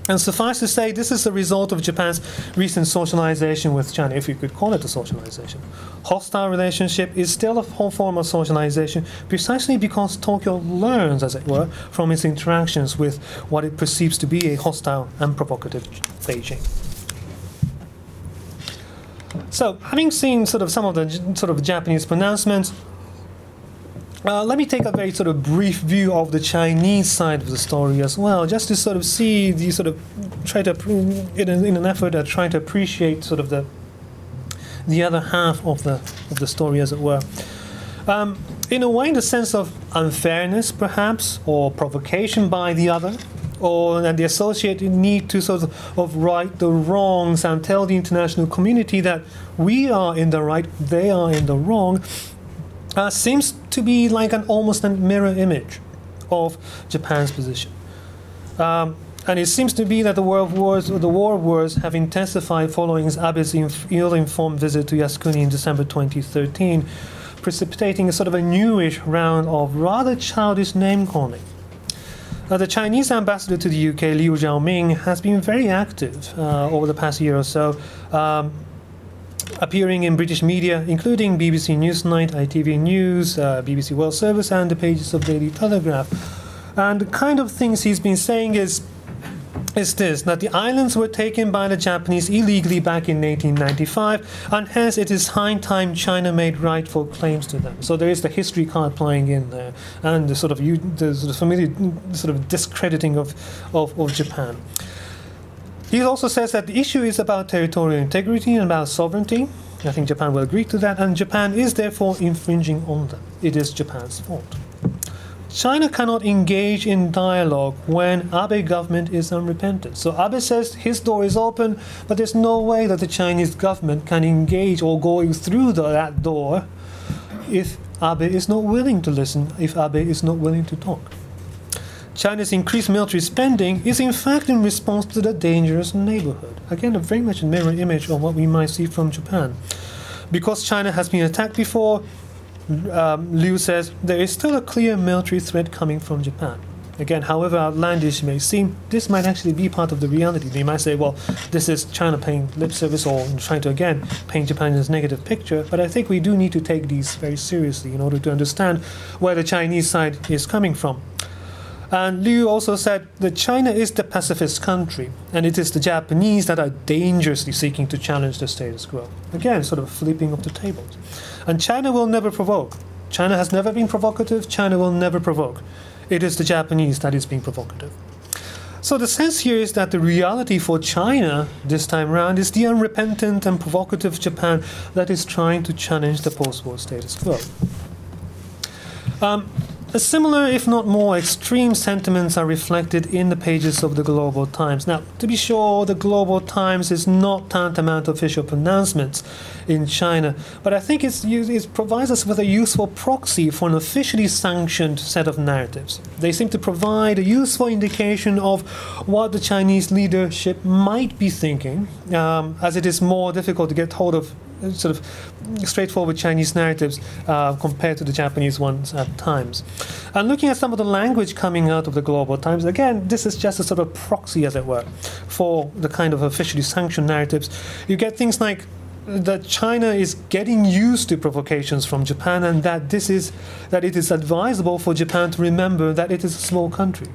And suffice to say, this is the result of Japan's recent socialization with China, if you could call it a socialization. Hostile relationship is still a whole form of socialization, precisely because Tokyo learns, as it were, from its interactions with what it perceives to be a hostile and provocative Beijing. So, having seen sort of some of the sort of Japanese pronouncements, Uh, let me take a very sort of brief view of the Chinese side of the story as well, just to sort of see the sort of try to in an effort at trying to appreciate sort of the the other half of the of the story, as it were. Um, in a way, the sense of unfairness, perhaps, or provocation by the other, or and the associated need to sort of, of right the wrongs and tell the international community that we are in the right, they are in the wrong. Uh, seems to be like an almost a mirror image of Japan's position. Um, and it seems to be that the world wars, the war wars have intensified following Abe's inf- ill-informed visit to Yasukuni in December twenty thirteen, precipitating a sort of a newish round of rather childish name-calling. Uh, the Chinese ambassador to the U K, Liu Xiaoming, has been very active uh, over the past year or so, um, appearing in British media, including B B C Newsnight, I T V News, uh, B B C World Service, and the pages of Daily Telegraph. And the kind of things he's been saying is, is this, that the islands were taken by the Japanese illegally back in eighteen ninety-five, and hence it is high time China made rightful claims to them. So there is the history card playing in there, and the sort of, the sort of familiar sort of discrediting of, of, of Japan. He also says that the issue is about territorial integrity and about sovereignty. I think Japan will agree to that, and Japan is therefore infringing on them. It is Japan's fault. China cannot engage in dialogue when Abe government is unrepentant. So Abe says his door is open, but there's no way that the Chinese government can engage or go through the, that door if Abe is not willing to listen, if Abe is not willing to talk. China's increased military spending is in fact in response to the dangerous neighborhood. Again, a very much a mirror image of what we might see from Japan. Because China has been attacked before, um, Liu says, there is still a clear military threat coming from Japan. Again, however outlandish it may seem, this might actually be part of the reality. They might say, well, this is China paying lip service or trying to, again, paint Japan as a negative picture. But I think we do need to take these very seriously in order to understand where the Chinese side is coming from. And Liu also said that China is the pacifist country, and it is the Japanese that are dangerously seeking to challenge the status quo. Again, sort of flipping of the tables. And China will never provoke. China has never been provocative. China will never provoke. It is the Japanese that is being provocative. So the sense here is that the reality for China this time around is the unrepentant and provocative Japan that is trying to challenge the post-war status quo. Um, A similar, if not more, extreme sentiments are reflected in the pages of the Global Times. Now, to be sure, the Global Times is not tantamount to official pronouncements in China, but I think it's, it provides us with a useful proxy for an officially sanctioned set of narratives. They seem to provide a useful indication of what the Chinese leadership might be thinking, um, as it is more difficult to get hold of sort of straightforward Chinese narratives uh, compared to the Japanese ones at times. And looking at some of the language coming out of the Global Times, again, this is just a sort of proxy, as it were, for the kind of officially sanctioned narratives. You get things like that China is getting used to provocations from Japan, and that this is that it is advisable for Japan to remember that it is a small country.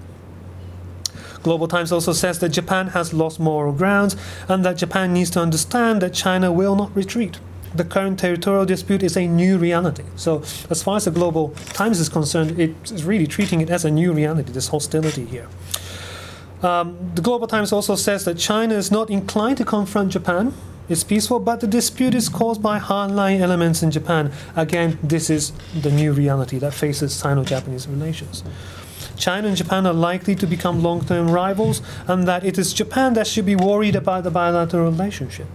Global Times also says that Japan has lost moral grounds and that Japan needs to understand that China will not retreat. The current territorial dispute is a new reality. So as far as the Global Times is concerned, it's really treating it as a new reality, this hostility here. Um, the Global Times also says that China is not inclined to confront Japan. It's peaceful, but the dispute is caused by hardline elements in Japan. Again, this is the new reality that faces Sino-Japanese relations. China and Japan are likely to become long-term rivals, and that it is Japan that should be worried about the bilateral relationship.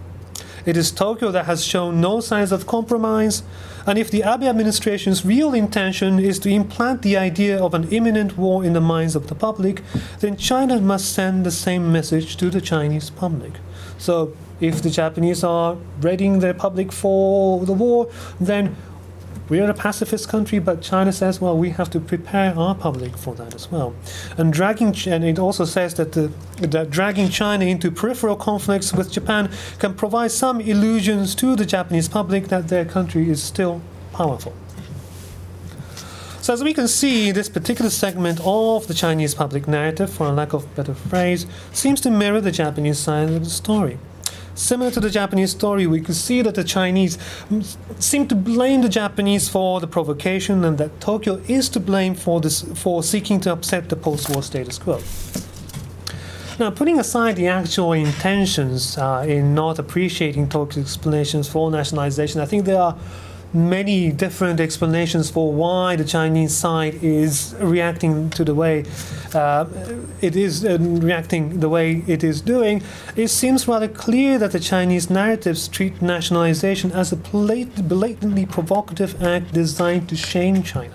It is Tokyo that has shown no signs of compromise, and if the Abe administration's real intention is to implant the idea of an imminent war in the minds of the public, then China must send the same message to the Chinese public. So if the Japanese are readying the public for the war, then we are a pacifist country, but China says, well, we have to prepare our public for that as well. And dragging, and it also says that, the, that dragging China into peripheral conflicts with Japan can provide some illusions to the Japanese public that their country is still powerful. So as we can see, this particular segment of the Chinese public narrative, for a lack of a better phrase, seems to mirror the Japanese side of the story. Similar to the Japanese story, we could see that the Chinese seem to blame the Japanese for the provocation, and that Tokyo is to blame for this, for seeking to upset the post-war status quo. Now, putting aside the actual intentions uh, in not appreciating Tokyo's explanations for nationalization, I think there are many different explanations for why the Chinese side is reacting to the way uh, it is uh, reacting the way it is doing. It seems rather clear that the Chinese narratives treat nationalization as a blatantly provocative act designed to shame China.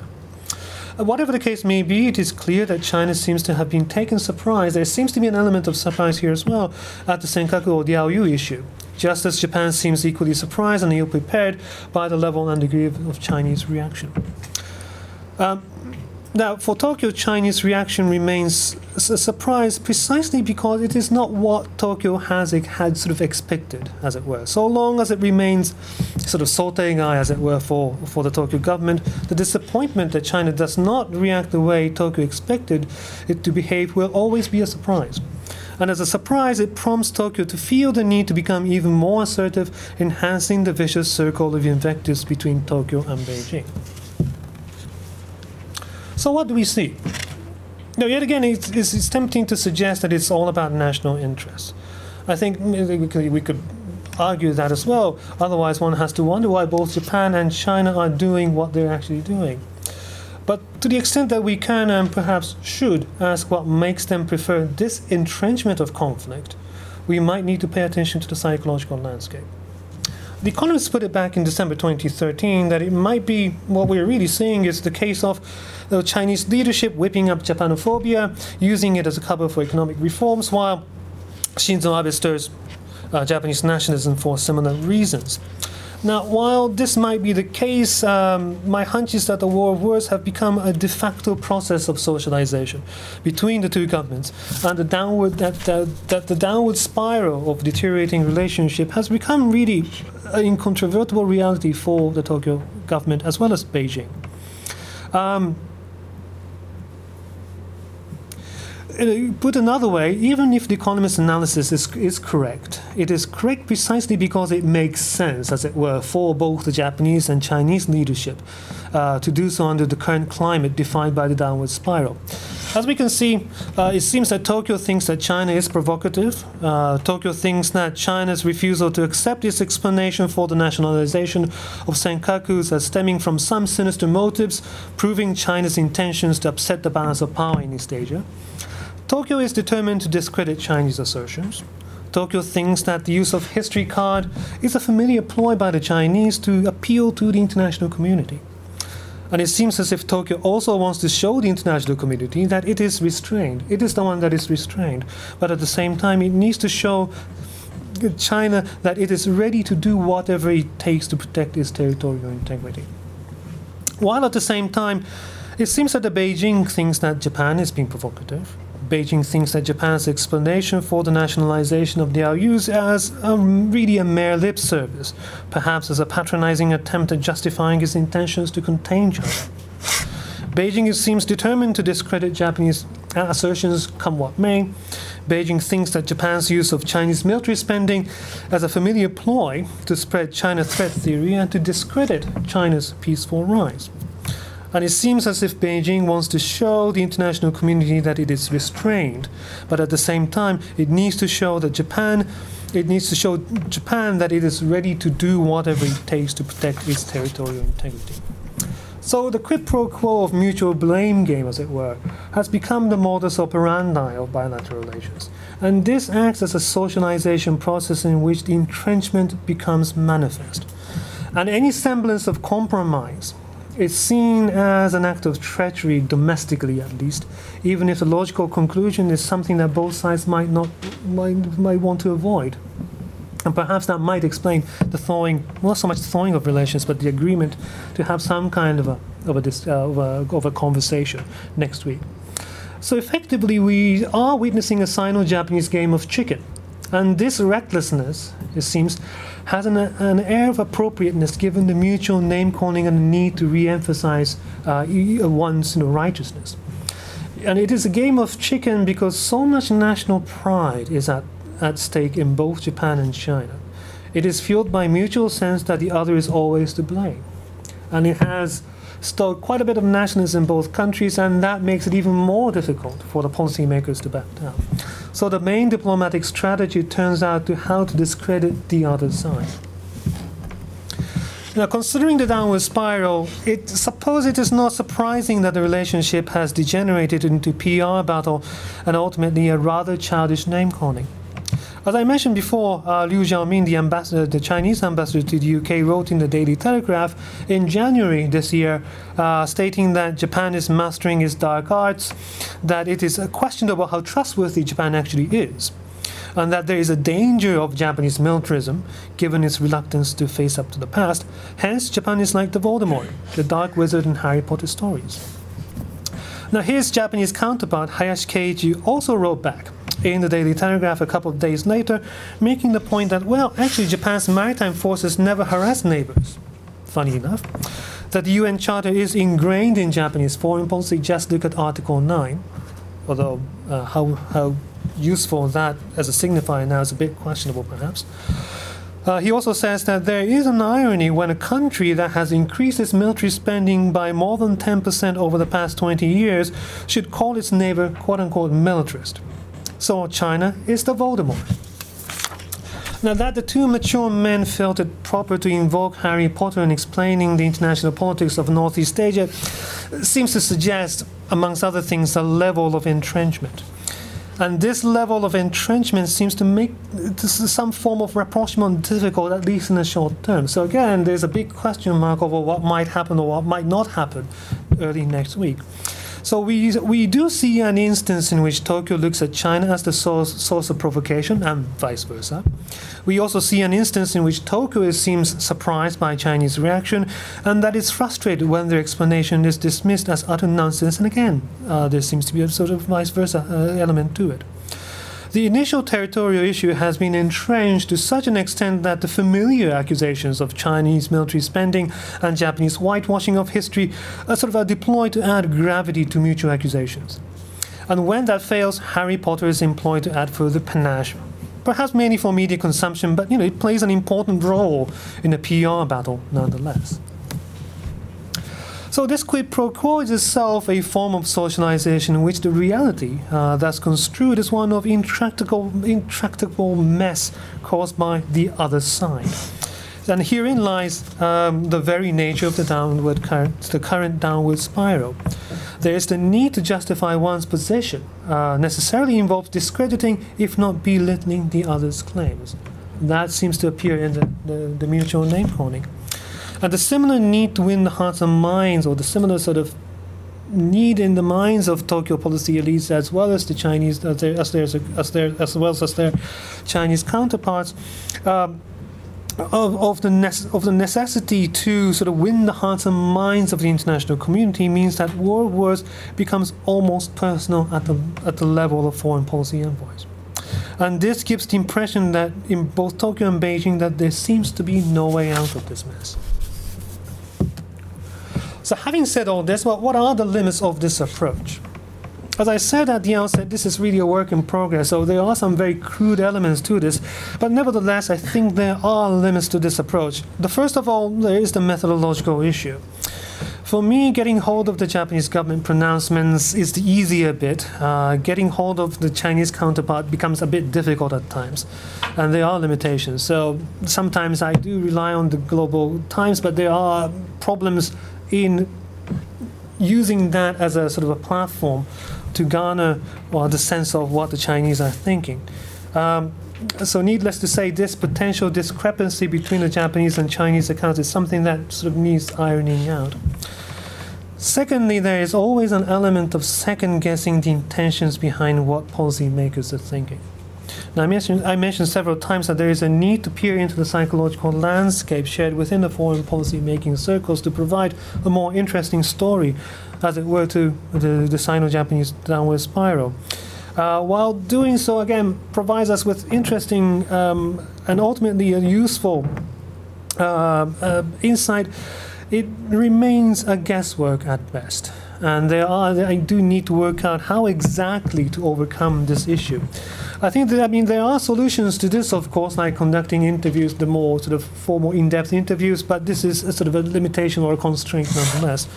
Whatever the case may be, it is clear that China seems to have been taken surprise. There seems to be an element of surprise here as well at the Senkaku or Diaoyu issue, just as Japan seems equally surprised and ill prepared by the level and degree of, of Chinese reaction. Um, now, for Tokyo, Chinese reaction remains a surprise precisely because it is not what Tokyo has had sort of expected, as it were. So long as it remains sort of sauteing eye, as it were, for, for the Tokyo government, the disappointment that China does not react the way Tokyo expected it to behave will always be a surprise. And as a surprise, it prompts Tokyo to feel the need to become even more assertive, enhancing the vicious circle of invectives between Tokyo and Beijing. So what do we see? Now, yet again, it's, it's, it's tempting to suggest that it's all about national interests. I think we could, we could argue that as well. Otherwise, one has to wonder why both Japan and China are doing what they're actually doing. But to the extent that we can and perhaps should ask what makes them prefer this entrenchment of conflict, we might need to pay attention to the psychological landscape. The Economist put it back in December twenty thirteen that it might be what we're really seeing is the case of the Chinese leadership whipping up Japanophobia, using it as a cover for economic reforms, while Shinzo Abe stirs uh, Japanese nationalism for similar reasons. Now, while this might be the case, um, my hunch is that the war of words have become a de facto process of socialization between the two governments, and the downward that, uh, that the downward spiral of deteriorating relationship has become really an incontrovertible reality for the Tokyo government as well as Beijing. Um, Put another way, even if the Economist's analysis is, is correct, it is correct precisely because it makes sense, as it were, for both the Japanese and Chinese leadership uh, to do so under the current climate defined by the downward spiral. As we can see, uh, it seems that Tokyo thinks that China is provocative. Uh, Tokyo thinks that China's refusal to accept its explanation for the nationalization of Senkakus as stemming from some sinister motives, proving China's intentions to upset the balance of power in East Asia. Tokyo is determined to discredit Chinese assertions. Tokyo thinks that the use of history card is a familiar ploy by the Chinese to appeal to the international community. And it seems as if Tokyo also wants to show the international community that it is restrained. It is the one that is restrained. But at the same time, it needs to show China that it is ready to do whatever it takes to protect its territorial integrity. While at the same time, it seems that the Beijing thinks that Japan is being provocative. Beijing thinks that Japan's explanation for the nationalization of Diaoyu's as a, really a mere lip service, perhaps as a patronizing attempt at justifying its intentions to contain China. Beijing seems determined to discredit Japanese assertions, come what may. Beijing thinks that Japan's use of Chinese military spending as a familiar ploy to spread China threat theory and to discredit China's peaceful rise. And it seems as if Beijing wants to show the international community that it is restrained, but at the same time, it needs to show that Japan, it needs to show Japan that it is ready to do whatever it takes to protect its territorial integrity. So the quid pro quo of mutual blame game, as it were, has become the modus operandi of bilateral relations, and this acts as a socialization process in which the entrenchment becomes manifest, and any semblance of compromise is seen as an act of treachery, domestically at least, even if the logical conclusion is something that both sides might not might, might want to avoid. and perhaps that might explain the thawing, not so much thawing of relations, but the agreement to have some kind of a of a, dis, uh, of a, of a conversation next week. So effectively, we are witnessing a Sino-Japanese game of chicken. And this recklessness, it seems, has an, an air of appropriateness given the mutual name-calling and the need to re-emphasize uh, one's you know, righteousness. And it is a game of chicken because so much national pride is at, at stake in both Japan and China. It is fueled by mutual sense that the other is always to blame. And it has stoked quite a bit of nationalism in both countries, and that makes it even more difficult for the policymakers to back down. So the main diplomatic strategy turns out to how to discredit the other side. Now, considering the downward spiral, it suppose it is not surprising that the relationship has degenerated into P R battle and ultimately a rather childish name-calling. As I mentioned before, uh, Liu Xiaoming, the ambassador, the Chinese ambassador to the U K, wrote in the Daily Telegraph in January this year, uh, stating that Japan is mastering its dark arts, that it is questionable how trustworthy Japan actually is, and that there is a danger of Japanese militarism, given its reluctance to face up to the past. Hence, Japan is like the Voldemort, the Dark Wizard in Harry Potter stories. Now, his Japanese counterpart, Hayashi Keiji, also wrote back in the Daily Telegraph a couple of days later, making the point that, well, actually, Japan's maritime forces never harass neighbors. Funny enough, that the U N Charter is ingrained in Japanese foreign policy. Just look at Article nine, although uh, how... how useful that as a signifier now is a bit questionable, perhaps. Uh, he also says that there is an irony when a country that has increased its military spending by more than ten percent over the past twenty years should call its neighbor, quote-unquote, militarist. So China is the Voldemort. Now, that the two mature men felt it proper to invoke Harry Potter in explaining the international politics of Northeast Asia seems to suggest, amongst other things, a level of entrenchment. And this level of entrenchment seems to make some form of rapprochement difficult, at least in the short term. So again, there's a big question mark over what might happen or what might not happen early next week. So we we do see an instance in which Tokyo looks at China as the source, source of provocation, and vice versa. We also see an instance in which Tokyo seems surprised by Chinese reaction, and that is frustrated when their explanation is dismissed as utter nonsense. And again, uh, there seems to be a sort of vice versa uh, element to it. The initial territorial issue has been entrenched to such an extent that the familiar accusations of Chinese military spending and Japanese whitewashing of history are sort of are deployed to add gravity to mutual accusations. And when that fails, Harry Potter is employed to add further panache, perhaps mainly for media consumption, but you know it plays an important role in a P R battle nonetheless. So this quid pro quo is itself a form of socialization in which the reality uh, that's construed is one of intractable, intractable mess caused by the other side. And herein lies um, the very nature of the downward current, the current downward spiral. There is the need to justify one's position, uh, necessarily involves discrediting, if not belittling, the other's claims. That seems to appear in the, the, the mutual name-calling. And the similar need to win the hearts and minds, or the similar sort of need in the minds of Tokyo policy elites, as well as the Chinese, as their, as their, as their, as well as their Chinese counterparts, uh, of of the nece- of the necessity to sort of win the hearts and minds of the international community means that world wars becomes almost personal at the at the level of foreign policy envoys. And this gives the impression that in both Tokyo and Beijing that there seems to be no way out of this mess. So having said all this, well, what are the limits of this approach? As I said at the outset, this is really a work in progress, so there are some very crude elements to this. But nevertheless, I think there are limits to this approach. The first of all, there is the methodological issue. For me, getting hold of the Japanese government pronouncements is the easier bit. Uh, getting hold of the Chinese counterpart becomes a bit difficult at times, and there are limitations. So sometimes I do rely on the Global Times, but there are problems in using that as a sort of a platform to garner well, the sense of what the Chinese are thinking. Um, so needless to say, this potential discrepancy between the Japanese and Chinese accounts is something that sort of needs ironing out. Secondly, there is always an element of second-guessing the intentions behind what policymakers are thinking. Now, I mentioned, I mentioned several times that there is a need to peer into the psychological landscape shared within the foreign policy-making circles to provide a more interesting story, as it were, to the, the Sino-Japanese downward spiral. Uh, while doing so, again, provides us with interesting um, and ultimately a useful uh, uh, insight. It remains a guesswork at best. And there are, I do need to work out how exactly to overcome this issue. I think that, I mean, there are solutions to this, of course, like conducting interviews, the more sort of formal, in-depth interviews, but this is a sort of a limitation or a constraint nonetheless.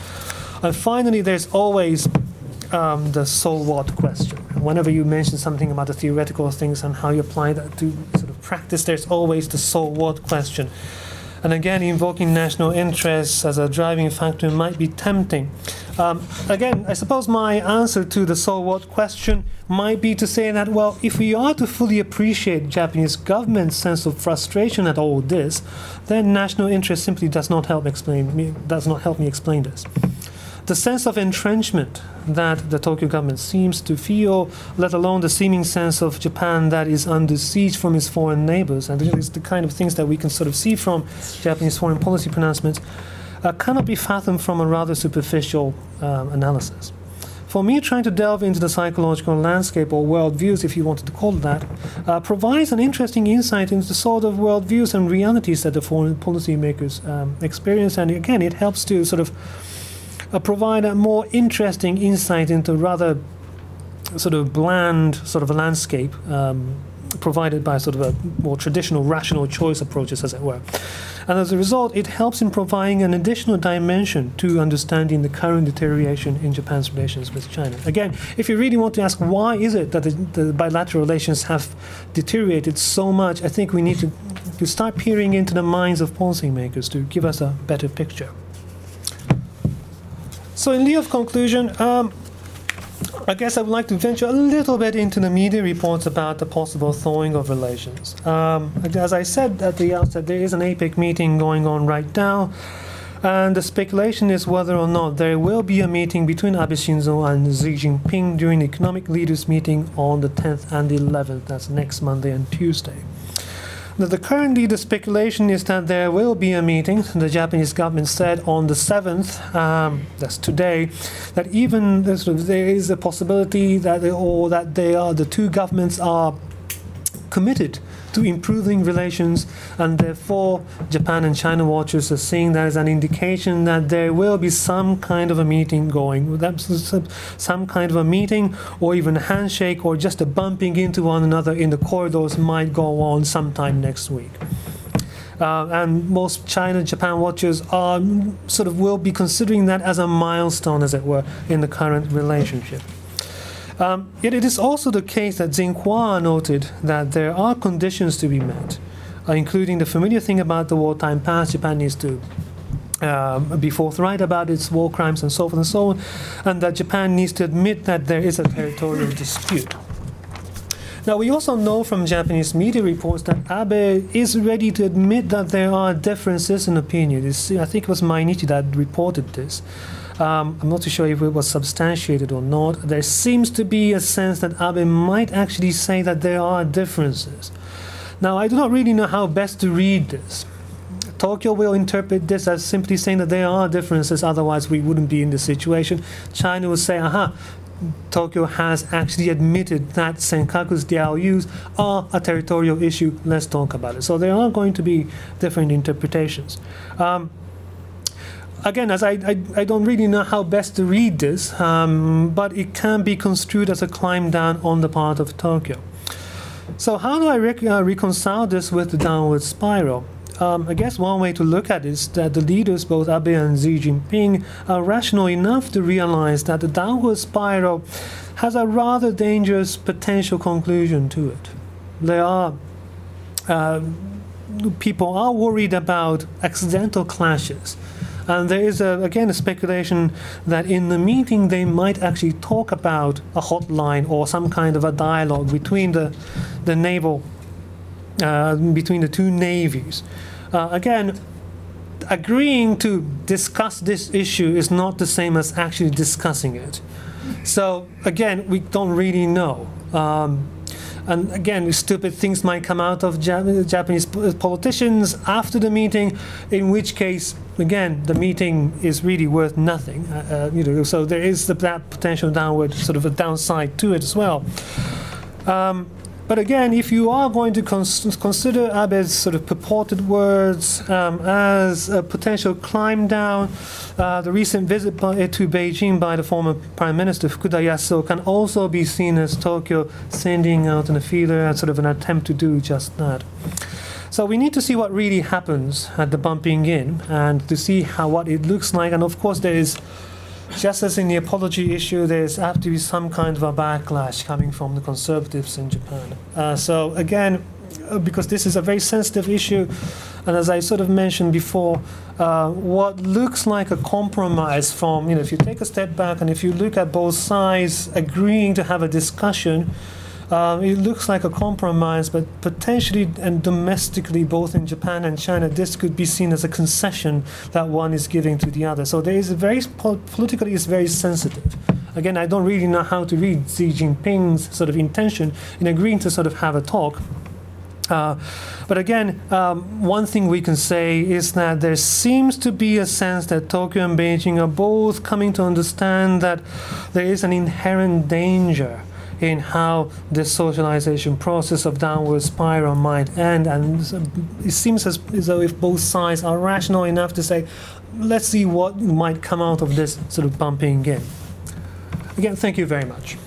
And finally, there's always um, the so what question. Whenever you mention something about the theoretical things and how you apply that to sort of practice, there's always the so what question. And again, invoking national interests as a driving factor might be tempting. Um, again, I suppose my answer to the so what question might be to say that, well, if we are to fully appreciate Japanese government's sense of frustration at all this, then national interest simply does not help explain me, does not help me explain this. The sense of entrenchment that the Tokyo government seems to feel, let alone the seeming sense of Japan that is under siege from its foreign neighbors, and this is the kind of things that we can sort of see from Japanese foreign policy pronouncements, uh, cannot be fathomed from a rather superficial um, analysis. For me, trying to delve into the psychological landscape or worldviews, if you wanted to call it that, uh, provides an interesting insight into the sort of worldviews and realities that the foreign policymakers um, experience, and again, it helps to sort of Uh, provide a more interesting insight into rather sort of bland sort of a landscape um, provided by sort of a more traditional rational choice approaches, as it were. And as a result, it helps in providing an additional dimension to understanding the current deterioration in Japan's relations with China. Again, if you really want to ask why is it that the, the bilateral relations have deteriorated so much, I think we need to, to start peering into the minds of policymakers to give us a better picture. So in lieu of conclusion, um, I guess I would like to venture a little bit into the media reports about the possible thawing of relations. Um, as I said at the outset, there is an APEC meeting going on right now, and the speculation is whether or not there will be a meeting between Abe Shinzo and Xi Jinping during the economic leaders' meeting on the tenth and the eleventh, that's next Monday and Tuesday. The, currently, the speculation is that there will be a meeting. The Japanese government said on the seventh, um, that's today, that even this, there is a possibility that they, or that they are the two governments are committed to improving relations, and therefore Japan and China watchers are seeing that as an indication that there will be some kind of a meeting going, some kind of a meeting or even a handshake or just a bumping into one another in the corridors might go on sometime next week. Uh, and most China-Japan watchers are sort of will be considering that as a milestone, as it were, in the current relationship. Um, yet it is also the case that Xinhua noted that there are conditions to be met, uh, including the familiar thing about the wartime past. Japan needs to um, be forthright about its war crimes and so forth and so on, and that Japan needs to admit that there is a territorial dispute. Now, we also know from Japanese media reports that Abe is ready to admit that there are differences in opinion. It's, I think it was Mainichi that reported this. Um, I'm not too sure if it was substantiated or not. There seems to be a sense that Abe might actually say that there are differences. Now, I do not really know how best to read this. Tokyo will interpret this as simply saying that there are differences, otherwise we wouldn't be in this situation. China will say, aha, Tokyo has actually admitted that Senkakus, Diaoyus are a territorial issue, let's talk about it. So there are going to be different interpretations. Um, Again, as I, I, I don't really know how best to read this, um, but it can be construed as a climb down on the part of Tokyo. So how do I rec- uh, reconcile this with the downward spiral? Um, I guess one way to look at it is that the leaders, both Abe and Xi Jinping, are rational enough to realize that the downward spiral has a rather dangerous potential conclusion to it. There are... Uh, people are worried about accidental clashes. And there is, a, again, a speculation that in the meeting they might actually talk about a hotline or some kind of a dialogue between the, the naval, uh, between the two navies. Uh, again, agreeing to discuss this issue is not the same as actually discussing it. So, again, we don't really know. Um, And again, stupid things might come out of Japanese politicians after the meeting, in which case, again, the meeting is really worth nothing. Uh, you know, so there is the, that potential downward, sort of a downside to it as well. Um, But again, if you are going to cons consider Abe's sort of purported words um, as a potential climb down, uh, the recent visit by, to Beijing by the former Prime Minister Fukuda Yasuo can also be seen as Tokyo sending out an feeler as sort of an attempt to do just that. So we need to see what really happens at the bumping in and to see how what it looks like. And of course, there is, just as in the apology issue, there's have to be some kind of a backlash coming from the conservatives in Japan. Uh, so again, because this is a very sensitive issue, and as I sort of mentioned before, uh, what looks like a compromise from, you know, if you take a step back and if you look at both sides agreeing to have a discussion, uh, it looks like a compromise, but potentially and domestically, both in Japan and China, this could be seen as a concession that one is giving to the other. So there is a very politically, it's very sensitive. Again, I don't really know how to read Xi Jinping's sort of intention in agreeing to sort of have a talk. Uh, but again, um, one thing we can say is that there seems to be a sense that Tokyo and Beijing are both coming to understand that there is an inherent danger in how this socialization process of downward spiral might end. And it seems as though if both sides are rational enough to say, let's see what might come out of this sort of bumping in. Again, thank you very much.